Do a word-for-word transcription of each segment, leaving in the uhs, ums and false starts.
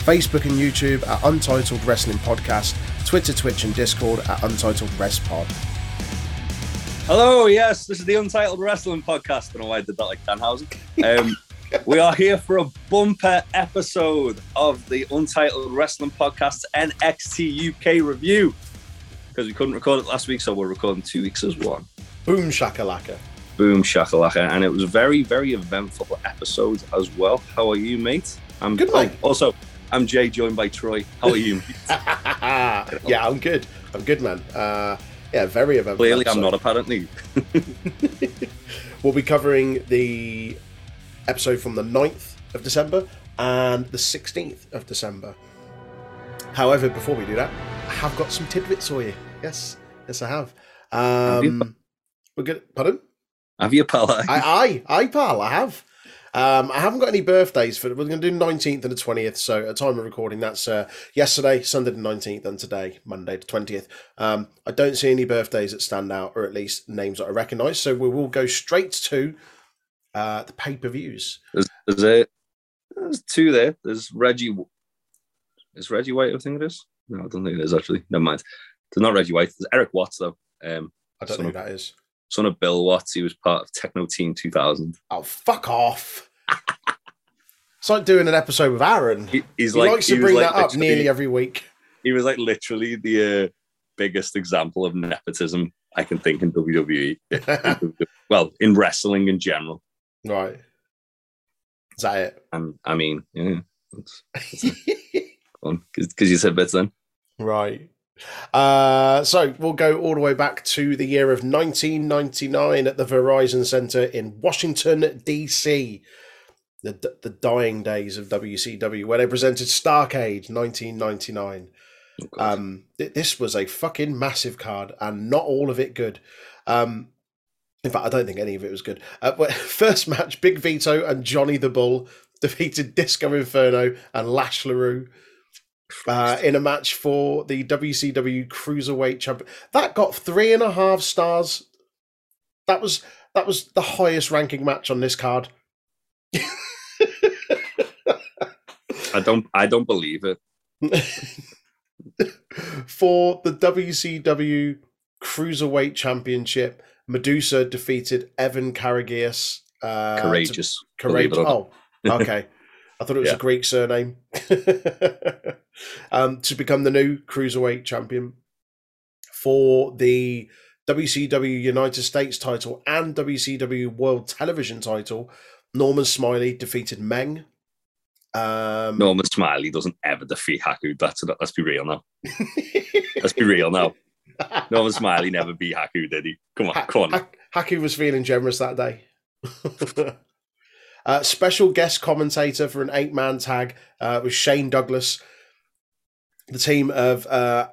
Facebook and YouTube at Untitled Wrestling Podcast, Twitter, Twitch and Discord at Untitled Rest Pod. Hello, yes, this is the Untitled Wrestling Podcast. I don't know why I did that like Danhausen. Um, we are here for a bumper episode of the Untitled Wrestling Podcast N X T U K review. Because we couldn't record it last week, so we're recording two weeks as one. Boom shakalaka. Boom shakalaka. And it was a very, very eventful episode as well. How are you, mate? I'm good, mate. Oh, also... I'm Jay, joined by Troy. How are you? Yeah, I'm good. I'm good, man. Uh, yeah, very eventful. Clearly, episode. I'm not, apparently. We'll be covering the episode from the ninth of December and the sixteenth of December. However, before we do that, I have got some tidbits for you. Yes, yes, I have. Um, have you... We're gonna, pardon? Have you, pal? I, I, I, pal, I have. Um, I haven't got any birthdays for. We're going to do nineteenth and the twentieth. So at the time of recording, that's uh, yesterday, Sunday the nineteenth, and today, Monday the twentieth. Um, I don't see any birthdays that stand out, or at least names that I recognise. So we will go straight to uh, the pay per views. There's, there's a there's two there. There's Reggie. Is Reggie White? I think it is. No, I don't think it is actually. Never mind. There's not Reggie White. There's Eric Watts though. Um, I don't know who that is. Son of Bill Watts, he was part of Techno Team two thousand. Oh, fuck off. It's like doing an episode with Aaron. He, he's he like, likes to he bring like that up nearly every week. He was like literally the uh, biggest example of nepotism I can think in W W E. Well, in wrestling in general. Right. Is that it? Um, I mean, yeah. Because you said bits then. Right. Uh, so we'll go all the way back to the year of nineteen ninety-nine at the Verizon Center in Washington, D C, the d- the dying days of W C W, where they presented Starrcade nineteen ninety-nine. Oh, um, th- this was a fucking massive card and not all of it good. Um, in fact, I don't think any of it was good. Uh, first match, Big Vito and Johnny the Bull defeated Disco Inferno and Lash LaRue. Uh, in a match for the W C W Cruiserweight Championship. That got three and a half stars. That was that was the highest ranking match on this card. I don't I don't believe it. For the W C W Cruiserweight Championship, Medusa defeated Evan Karagias. Uh, Courageous. To, courageous. Oh, okay. I thought it was yeah. a Greek surname. um, to become the new Cruiserweight Champion for the W C W United States title and W C W World Television title, Norman Smiley defeated Meng. Um, Norman Smiley doesn't ever defeat Haku. That's, let's be real now. Let's be real now. Norman Smiley never beat Haku, did he? Come on, ha- come on. Ha- Haku was feeling generous that day. Uh, special guest commentator for an eight-man tag uh, was Shane Douglas. The team of uh,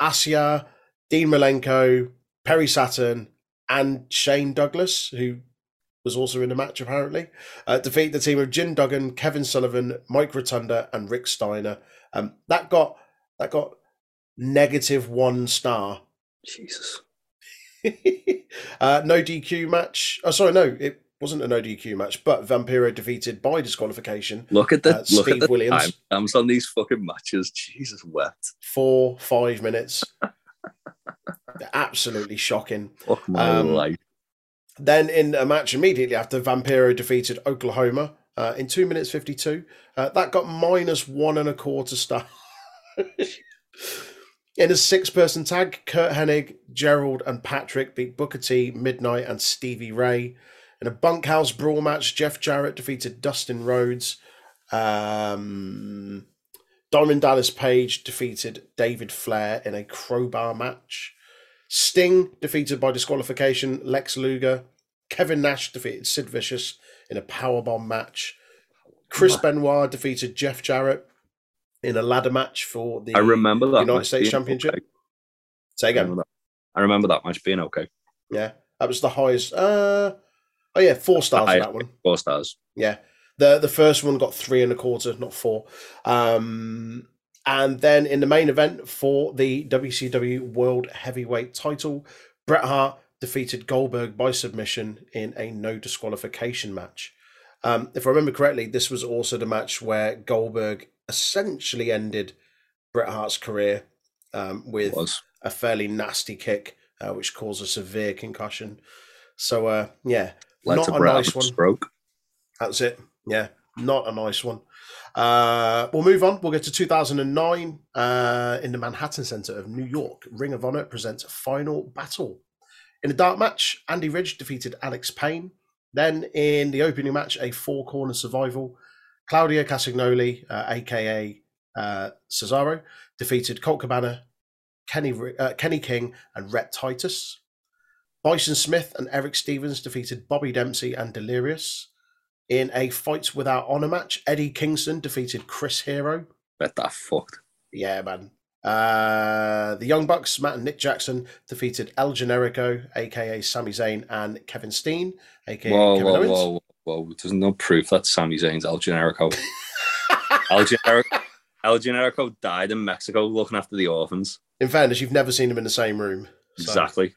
Asya, Dean Malenko, Perry Saturn, and Shane Douglas, who was also in the match apparently, uh, defeat the team of Jim Duggan, Kevin Sullivan, Mike Rotunda, and Rick Steiner. Um, that got that got negative one star. Jesus. uh, no D Q match. Oh, sorry, no. It wasn't an O D Q match, but Vampiro defeated by disqualification. Look at that. Uh, look Steve at the Williams. I'm on these fucking matches. Jesus wept. Four, five minutes. Absolutely shocking. Fuck my um, life. Then in a match immediately after, Vampiro defeated Oklahoma uh, in two minutes fifty-two. Uh, that got minus one and a quarter star. In a six-person tag, Curt Hennig, Gerald, and Patrick beat Booker T, Midnight, and Stevie Ray. In a bunkhouse brawl match, Jeff Jarrett defeated Dustin Rhodes. Um, Diamond Dallas Page defeated David Flair in a crowbar match. Sting defeated by disqualification Lex Luger. Kevin Nash defeated Sid Vicious in a powerbomb match. Chris Benoit defeated Jeff Jarrett in a ladder match for the I remember that United States Championship. Okay. Say again. I remember that match being okay. Yeah, that was the highest. Uh, oh yeah, four stars on that one. Four stars. Yeah, the the first one got three and a quarter, not four. Um, and then in the main event for the W C W World Heavyweight title, Bret Hart defeated Goldberg by submission in a no disqualification match. Um, if I remember correctly, this was also the match where Goldberg essentially ended Bret Hart's career um, with a fairly nasty kick, uh, which caused a severe concussion. So, uh, yeah, like not a, a nice one. Stroke. That's it. Yeah, not a nice one. Uh, we'll move on. We'll get to two thousand nine uh, in the Manhattan Center of New York. Ring of Honor presents Final Battle. In a dark match, Andy Ridge defeated Alex Payne. Then in the opening match, a four-corner survival, Claudio Castagnoli, uh, a k a. Uh, Cesaro, defeated Colt Cabana, Kenny, uh, Kenny King, and Rhett Titus. Bison Smith and Eric Stevens defeated Bobby Dempsey and Delirious. In a Fights Without Honor match, Eddie Kingston defeated Chris Hero. Bet that fucked. Yeah, man. Uh, the Young Bucks, Matt and Nick Jackson, defeated El Generico, a k a. Sami Zayn, and Kevin Steen, a k a. Whoa, Kevin whoa, Owens. Whoa, whoa, whoa. There's no proof that Sami Zayn's El Generico. El Generico. El Generico died in Mexico looking after the orphans. In fairness, you've never seen him in the same room. So. Exactly.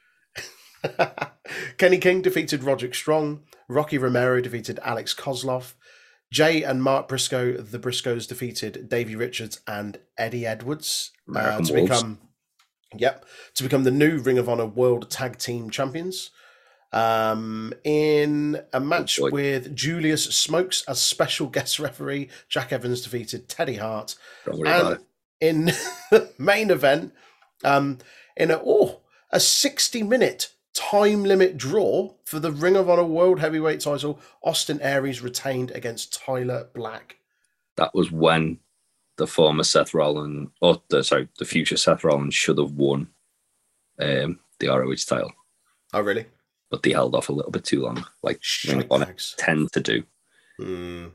Kenny King defeated Roderick Strong. Rocky Romero defeated Alex Kozlov. Jay and Mark Briscoe, the Briscoes, defeated Davey Richards and Eddie Edwards uh, to become, yep, to become the new Ring of Honor World Tag Team Champions. Um, in a match oh with Julius Smokes as special guest referee, Jack Evans defeated Teddy Hart. Don't worry and about it. In the main event, um, in a oh a sixty-minute time limit draw for the Ring of Honor World Heavyweight title, Austin Aries retained against Tyler Black. That was when the former Seth Rollins, or the, sorry, the future Seth Rollins should have won um, the R O H title. Oh, really? But they held off a little bit too long, like Ring of Honor tend to do. Mm.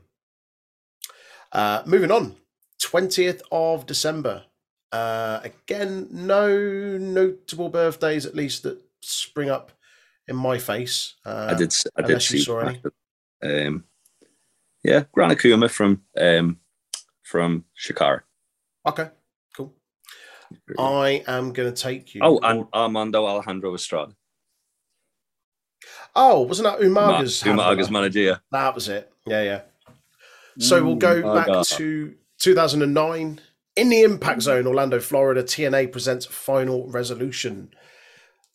Uh, moving on, twentieth of December. Uh, again, no notable birthdays, at least that spring up in my face. Uh, I did. I did see. Um, yeah, Gran Akuma from um, from Shikara. Okay, cool. I am going to take you. Oh, and Armando Alejandro Estrada. Oh, wasn't that Umaga's? Umaga's manager. Yeah. That was it. Yeah, yeah. So we'll go oh, back God. to two thousand nine in the Impact Zone, Orlando, Florida. T N A presents Final Resolution.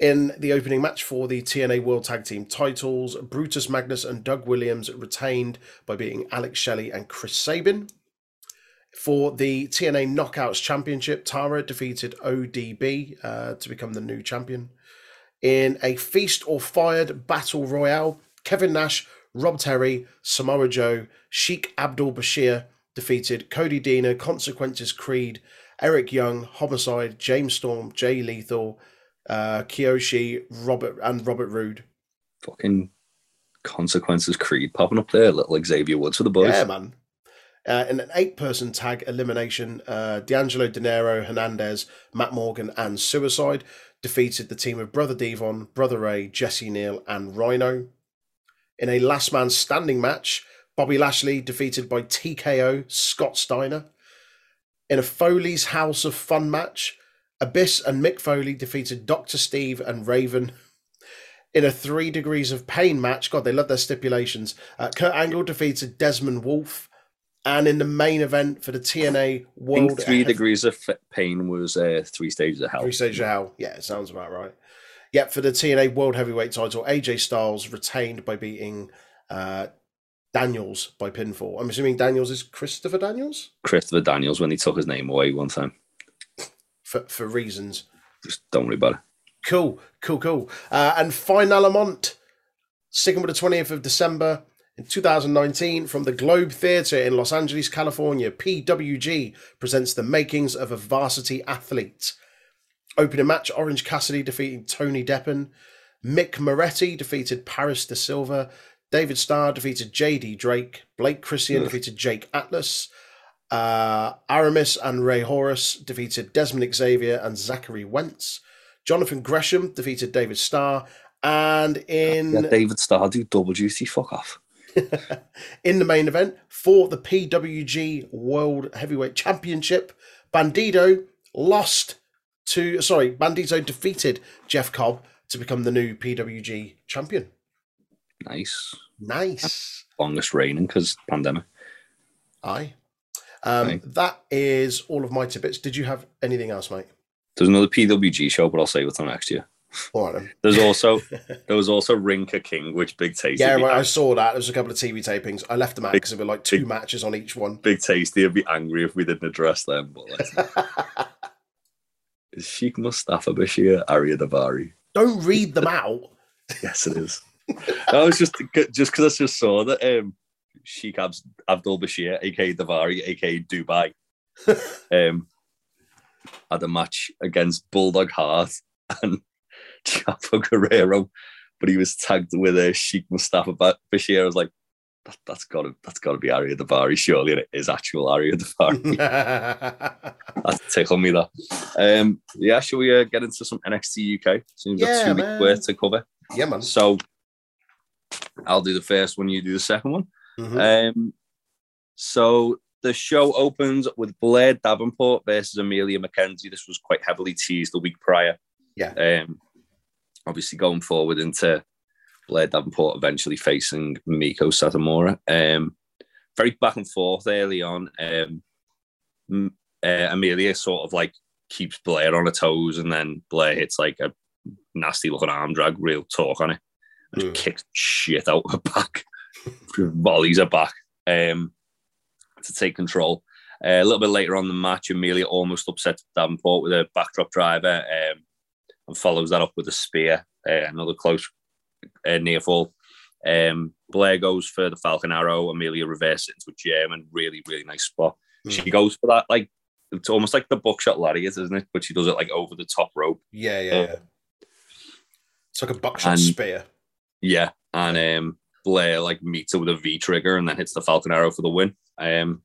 In the opening match for the T N A World Tag Team titles, Brutus Magnus and Doug Williams retained by beating Alex Shelley and Chris Sabin. For the T N A Knockouts Championship, Tara defeated O D B uh, to become the new champion. In a Feast or Fired Battle Royale, Kevin Nash, Rob Terry, Samoa Joe, Sheik Abdul-Bashir defeated Cody Deaner, Consequences Creed, Eric Young, Homicide, James Storm, Jay Lethal, Uh, Kiyoshi, Robert, and Robert Roode. Fucking Consequences Creed popping up there. Little Xavier Woods for the boys. Yeah, man. Uh, in an eight-person tag elimination, uh, D'Angelo De Niro, Hernandez, Matt Morgan, and Suicide defeated the team of Brother Devon, Brother Ray, Jesse Neal, and Rhino. In a last-man standing match, Bobby Lashley defeated by T K O, Scott Steiner. In a Foley's House of Fun match, Abyss and Mick Foley defeated Doctor Steve and Raven. In a Three Degrees of Pain match, God, they love their stipulations, uh, Kurt Angle defeated Desmond Wolfe. And in the main event for the T N A World... I think three F- Degrees of Pain was uh, Three Stages of Hell. Three Stages of Hell. Yeah, it sounds about right. Yep, for the T N A World Heavyweight title, A J Styles retained by beating uh, Daniels by pinfall. I'm assuming Daniels is Christopher Daniels? Christopher Daniels, when he took his name away one time. For, for reasons. Just don't worry about it. Cool, cool, cool. Uh, and Final Amount, Sigma the twentieth of December in two thousand nineteen from the Globe Theatre in Los Angeles, California, P W G presents the makings of a varsity athlete. Opening match, Orange Cassidy defeating Tony Deppen. Mick Moretti defeated Paris Da Silva. David Starr defeated J D Drake. Blake Christian mm. defeated Jake Atlas. Uh, Aramis and Ray Horus defeated Desmond Xavier and Zachary Wentz. Jonathan Gresham defeated David Starr. And in... Yeah, David Starr, do double duty, fuck off. In the main event for the P W G World Heavyweight Championship, Bandido lost to... Sorry, Bandido defeated Jeff Cobb to become the new P W G champion. Nice. Nice. That's longest reigning because pandemic. Aye. Um, Aye. That is all of my tidbits. Did you have anything else, mate? There's another P W G show, but I'll save it till next year. All right, then. There's also there was also Rinka King, which Big Tasty. Yeah, right, I saw that. There was a couple of T V tapings. I left them out because there were like two big, matches on each one. Big Tasty would be angry if we didn't address them. But let's is Sheikh Mustafa Bashir, Arya Davari? Don't read them out. Yes, it is. I was just just because I just saw that um, Sheikh Abdul Bashir, aka Davari, aka Dubai, um, had a match against Bulldog Hart and Chavo Guerrero, but he was tagged with a uh, Sheikh Mustafa Bashir. I was like, that, that's gotta that's gotta be Arya Davari, surely, and it is actual Arya Davari. That's tickled me, that. Um, yeah, shall we uh, get into some N X T U K? So you've got yeah, two weeks worth to cover. Yeah, man. So I'll do the first one, you do the second one. Mm-hmm. Um, so the show opens with Blair Davenport versus Amelia McKenzie. This was quite heavily teased the week prior. Yeah. Um, obviously going forward into Blair Davenport eventually facing Miko Satomura. Um, very back and forth early on. Um, uh, Amelia sort of like keeps Blair on her toes, and then Blair hits like a nasty looking arm drag, real talk on it. Just mm. kicks shit out of her back. Volleys her back um, to take control. Uh, a little bit later on in the match, Amelia almost upsets Davenport with a backdrop driver, um, and follows that up with a spear, uh, another close uh, near fall. Um, Blair goes for the Falcon Arrow. Amelia reverses into a German. Really, really nice spot. Mm. She goes for that, like, it's almost like the buckshot lariat, isn't it? But she does it like over the top rope. Yeah, yeah, um, yeah. It's like a buckshot and, spear. Yeah, and um, Blair like meets her with a V trigger and then hits the Falcon Arrow for the win. Um,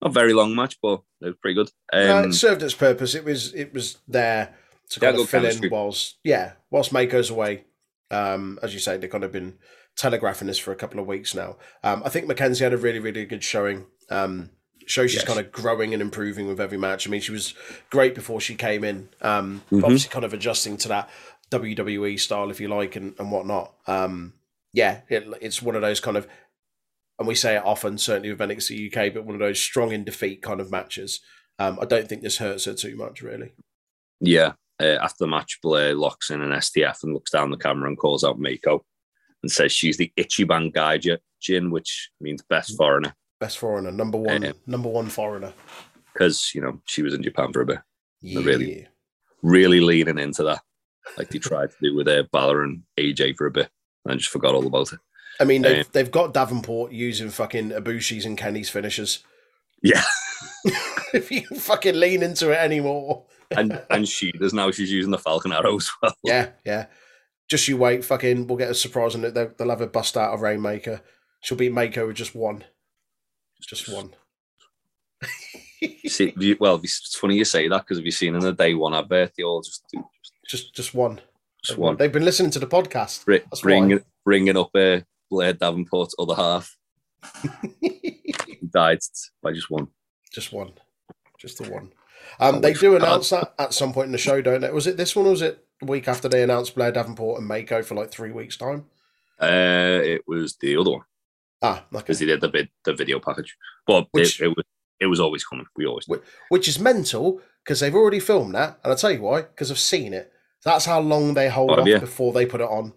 not a very long match, but it was pretty good. Um, uh, it served its purpose. It was it was there to kind of fill in whilst yeah whilst Mako's away. Um, as you say, they've kind of been telegraphing this for a couple of weeks now. Um, I think McKenzie had a really really good showing. Um, shows she's yes. kind of growing and improving with every match. I mean, she was great before she came in. Um, mm-hmm. but obviously, kind of adjusting to that W W E style, if you like, and, and whatnot. Um, yeah, it, it's one of those kind of, and we say it often, certainly with N X T U K, but one of those strong in defeat kind of matches. Um, I don't think this hurts her too much, really. Yeah. Uh, after the match, Blair locks in an S T F and looks down the camera and calls out Mako and says she's the Ichiban Gaijin, which means best foreigner. Best foreigner, number one, um, number one foreigner. Because, you know, she was in Japan for a bit. Yeah. Really, really leaning into that. Like they tried to do with uh, Balor and A J for a bit and just forgot all about it. I mean, they've, um, they've got Davenport using fucking Ibushi's and Kenny's finishers. Yeah. If you fucking lean into it anymore. and and she does now. She's using the Falcon Arrow as well. Yeah, yeah. Just you wait. Fucking we'll get a surprise and they'll, they'll have a bust out of Rainmaker. She'll beat Mako with just one. Just one. See, well, it's funny you say that because have you seen in the day one advert, they all just do... Just, just one. Just one. They've been listening to the podcast. Br- bringing, bringing up uh, Blair Davenport's other half. Died by just one. Just one. Just the one. Um, they do announce that at some point in the show, don't they? Was it this one or was it the week after they announced Blair Davenport and Mako for like three weeks' time? Uh, it was the other one. Ah, okay. Because they did the, vid- the video package. But which, it, it, was, it was always coming. We always did. Which is mental because they've already filmed that. And I'll tell you why, because I've seen it. That's how long they hold oh, off yeah. before they put it on.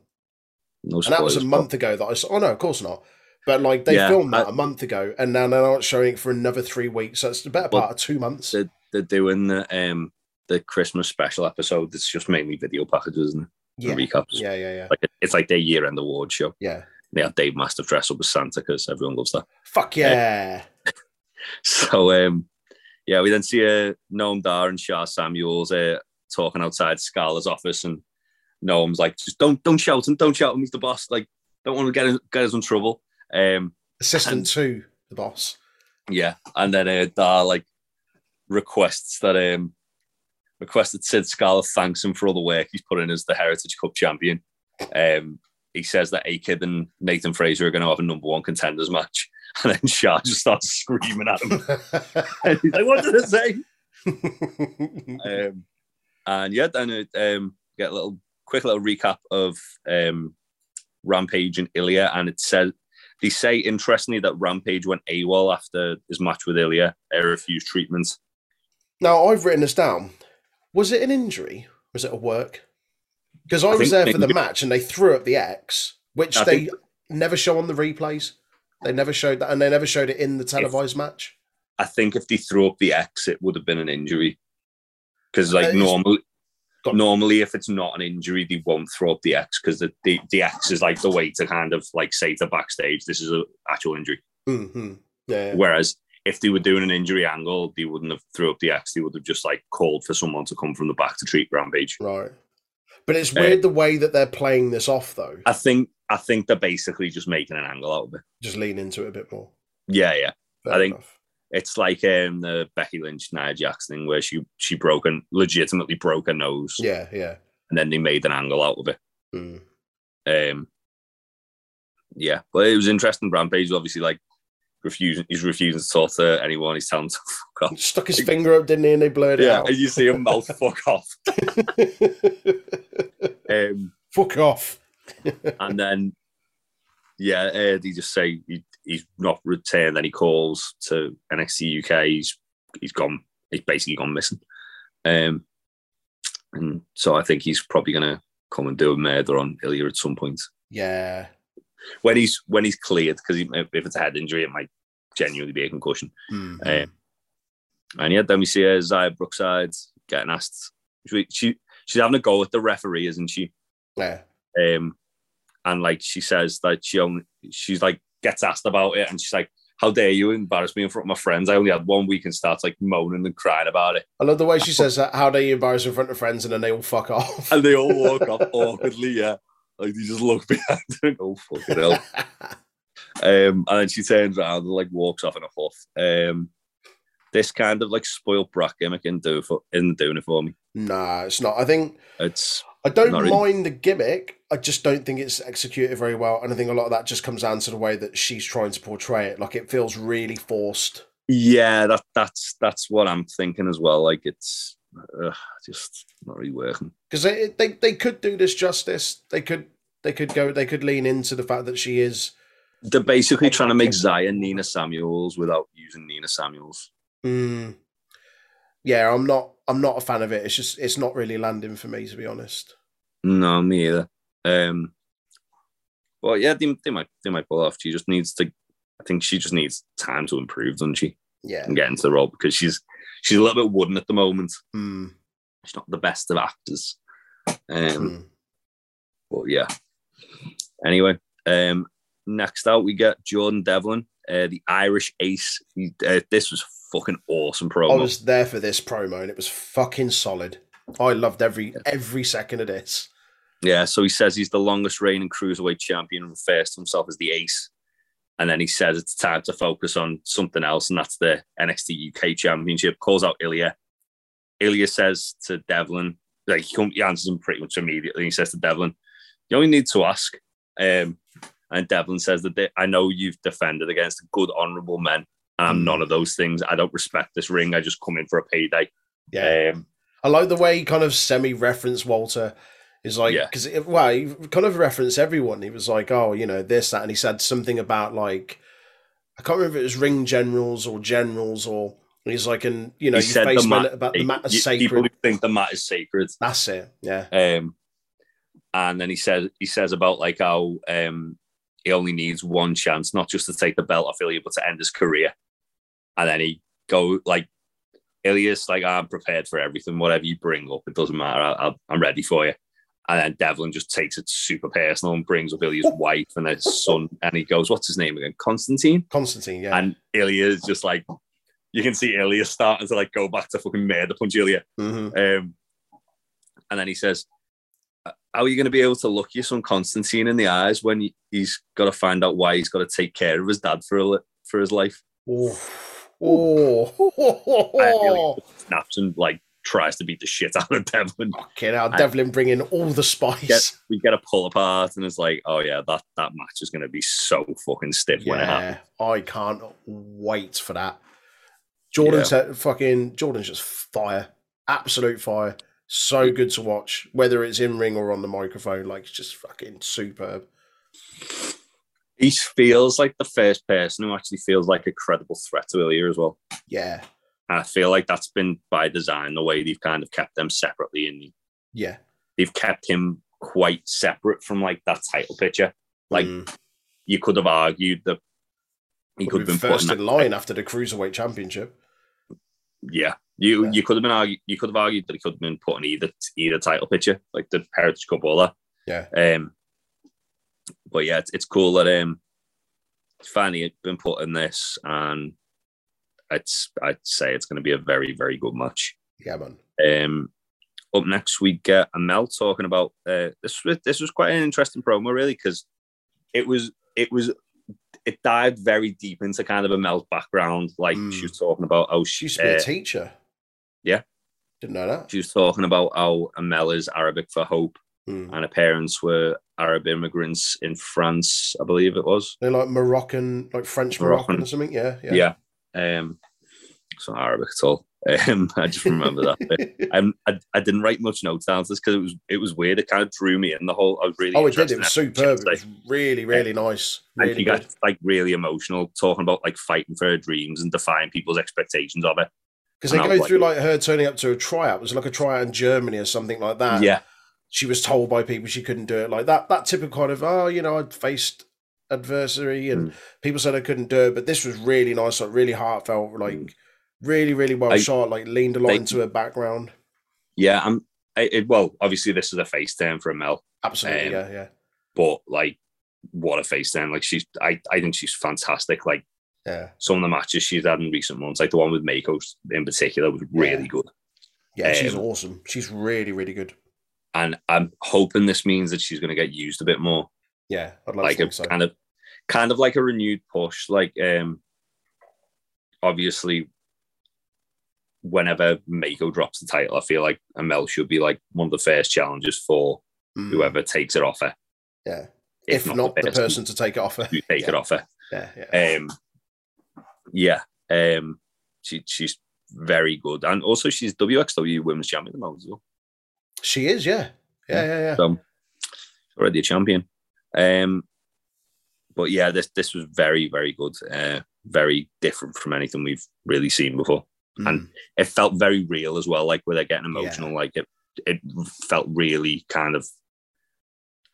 No spoilers, and that was a month ago that I saw. Oh, no, of course not. But like they yeah, filmed that I, a month ago and now they're not showing it for another three weeks. So it's the better part of two months. They're, they're doing the, um, the Christmas special episode. It's just mainly video packages and yeah. recaps. Yeah, yeah, yeah. Like, it's like their year end award show. Yeah. They have Dave Mastiff dress up as Santa because everyone loves that. Fuck yeah. Um, so, um, yeah, we then see uh, Noam Dar and Shah Samuels. Uh, talking outside Scarlett's office and Noam's like, just don't don't shout and don't shout him, he's the boss. Like, don't want to get us, get us in trouble. Um, Assistant and, to the boss. Yeah. And then uh, Dar like requests that um requested Sid Scala thanks him for all the work he's put in as the Heritage Cup champion. Um, he says that A-Kid and Nathan Fraser are going to have a number one contenders match. And then Shah just starts screaming at him. And he's like, what did I say? um, and yeah, then um, get a little quick little recap of um, Rampage and Ilya. And it says, they say, interestingly, that Rampage went AWOL after his match with Ilya. He refused treatment. Now, I've written this down. Was it an injury? Was it a work? Because I, I was there for the match and they threw up the X, which I they think, never show on the replays. They never showed that, and they never showed it in the televised if, match. I think if they threw up the X, it would have been an injury. Because like uh, normally, normally if it's not an injury, they won't throw up the X, because the, the, the X is like the way to kind of like say to backstage, this is an actual injury. Mm-hmm. Yeah. Whereas if they were doing an injury angle, they wouldn't have threw up the X. They would have just like called for someone to come from the back to treat Rampage. Right. But it's weird uh, the way that they're playing this off, though. I think I think they're basically just making an angle out of it. Just lean into it a bit more. Yeah, yeah. Fair I think enough. It's like um, the Becky Lynch, Nia Jax thing, where she she broke and legitimately broke her nose. Yeah, yeah. And then they made an angle out of it. Mm. Um, yeah, but it was interesting. Rampage obviously like refusing. He's refusing to talk to anyone. He's telling to fuck off. Stuck his finger up, didn't he? And they blurred yeah, it out. And you see him mouth fuck off. Um, fuck off. And then, yeah, uh, they just say he, he's not returned any calls to N X T U K. He's he's gone. He's basically gone missing. Um, and so I think he's probably gonna come and do a murder on Ilya at some point. Yeah, when he's when he's cleared, because he, if it's a head injury, it might genuinely be a concussion. Mm-hmm. Um, and yeah, then we see uh, Zaya Brookside getting asked. She, she she's having a go at the referee, isn't she? Yeah. Um, and like she says that she only, she's like gets asked about it and she's like, how dare you embarrass me in front of my friends? I only had one week and starts like moaning and crying about it. I love the way she says that, how dare you embarrass me in front of friends, and then they all fuck off. And they all walk off awkwardly, yeah. Like they just look behind and go, oh, fucking hell. um, and then she turns around and like walks off in a huff. Um, this kind of like spoiled brat gimmick isn't doing it for me. Nah, it's not. I think it's... I don't Not mind really. the gimmick. I just don't think it's executed very well. And I think a lot of that just comes down to the way that she's trying to portray it. Like it feels really forced. Yeah, that that's that's what I'm thinking as well. Like it's uh, just not really working. Because they, they they could do this justice. They could they could go. They could lean into the fact that she is. They're basically trying to make Zaya Nina Samuels without using Nina Samuels. Mm. Yeah, I'm not. I'm not a fan of it. It's just it's not really landing for me, to be honest. No, me either. Um, well, yeah, they, they might they might pull off. She just needs to. I think she just needs time to improve, doesn't she? Yeah, and get into the role, because she's she's a little bit wooden at the moment. Mm. She's not the best of actors. Um, mm. But yeah. Anyway, um, next out we get Jordan Devlin, uh, the Irish Ace. He, uh, this was. Fucking awesome promo. I was there for this promo and it was fucking solid. I loved every every second of this. Yeah, so he says he's the longest reigning cruiserweight champion and refers to himself as the Ace. And then he says it's time to focus on something else, and that's the N X T U K Championship. Calls out Ilya. Ilya says to Devlin, like he answers him pretty much immediately. He says to Devlin, "You only need to ask." Um, and Devlin says that they, I know you've defended against good, honourable men. I'm none of those things. I don't respect this ring. I just come in for a payday. Yeah. Um, I like the way he kind of semi-referenced Walter. He's like, because, yeah. well, he kind of referenced everyone. He was like, oh, you know, this, that. And he said something about, like, I can't remember if it was ring generals or generals or, he's like, and, you know, he you said face the mat, about the mat is you, sacred. People who think the mat is sacred. That's it. Yeah. Um, and then he says, he says about, like, how um, he only needs one chance, not just to take the belt off Ilya, but to end his career. And then he go like, Ilya's like, I'm prepared for everything. Whatever you bring up, it doesn't matter. I, I, I'm ready for you. And then Devlin just takes it super personal and brings up Ilya's wife and their son. And he goes, what's his name again? Constantine? Constantine, yeah. And Ilya's just like, you can see Ilya starting to like go back to fucking murder punch Ilya. Mm-hmm. Um, and then he says, how are you going to be able to look your son Constantine in the eyes when he's got to find out why he's got to take care of his dad for, a, for his life? Ooh. Oh, and Ilya snaps and like tries to beat the shit out of Devlin. Fucking hell, Devlin bringing all the spice. We get, we get a pull apart, and it's like, oh yeah, that, that match is going to be so fucking stiff yeah, when it happens. I can't wait for that. Jordan's yeah. fucking Jordan's just fire, absolute fire. So good to watch, whether it's in ring or on the microphone. Like, it's just fucking superb. He feels like the first person who actually feels like a credible threat to Ilya as well. Yeah. And I feel like that's been by design, the way they've kind of kept them separately. And yeah, they've kept him quite separate from like that title picture. Like mm. you could have argued that he could have been first in line after the Cruiserweight Championship. Yeah. You yeah. you could have been argue, you could have argued that he could have been put in either either title picture, like the Heritage Cup or that. Yeah. Um, but yeah, it's, it's cool that um, it's finally been put in this, and it's I'd say it's going to be a very very good match. Yeah, man. Um, up next we get Amel talking about uh, this. Was, this was quite an interesting promo, really, because it was it was. It dived very deep into kind of Amel's background. Like mm. she was talking about how she, she used to be uh, a teacher. Yeah. Didn't know that. She was talking about how Amel is Arabic for hope. Mm. And her parents were Arab immigrants in France, I believe it was. They're like Moroccan, like French Moroccan, Moroccan or something. Yeah. Yeah. yeah. Um, it's not Arabic at all. Um, I just remember that. Um, I, I didn't write much notes down to this because it was it was weird. It kind of drew me in the whole. I was really oh, it did. It was superb. It was really, really um, nice. Really and she got like really emotional talking about like fighting for her dreams and defying people's expectations of it. Because they go like, through like her turning up to a tryout. It was like a tryout in Germany or something like that. Yeah, she was told by people she couldn't do it. Like that. That typical kind of oh, you know, I faced adversity and mm. people said I couldn't do it, but this was really nice. Like really heartfelt. Like. Mm. Really, really well I, shot. Like leaned a lot they, into her background. Yeah, I'm. I, it, well, obviously, this is a face turn for Amel. Absolutely, um, yeah, yeah. But like, what a face turn! Like she's, I, I think she's fantastic. Like, yeah. Some of the matches she's had in recent months, like the one with Mako in particular, was really yeah. good. Yeah, um, she's awesome. She's really, really good. And I'm hoping this means that she's going to get used a bit more. Yeah, I'd like, like to think a, so. kind of, kind of like a renewed push. Like, um, obviously. Whenever Mako drops the title, I feel like Amel should be like one of the first challenges for mm. whoever takes it off her. Yeah. If, if not, not the, the person to take it off her. To take yeah. it off her. Yeah. Yeah. Um, yeah. Um, she, she's very good. And also, she's W X W Women's Champion at the moment as well. She is, yeah. Yeah, yeah, yeah. yeah. So, already a champion. Um, but yeah, this, this was very, very good. Uh, very different from anything we've really seen before. And it felt very real as well, like where they're getting emotional, yeah. like it it felt really kind of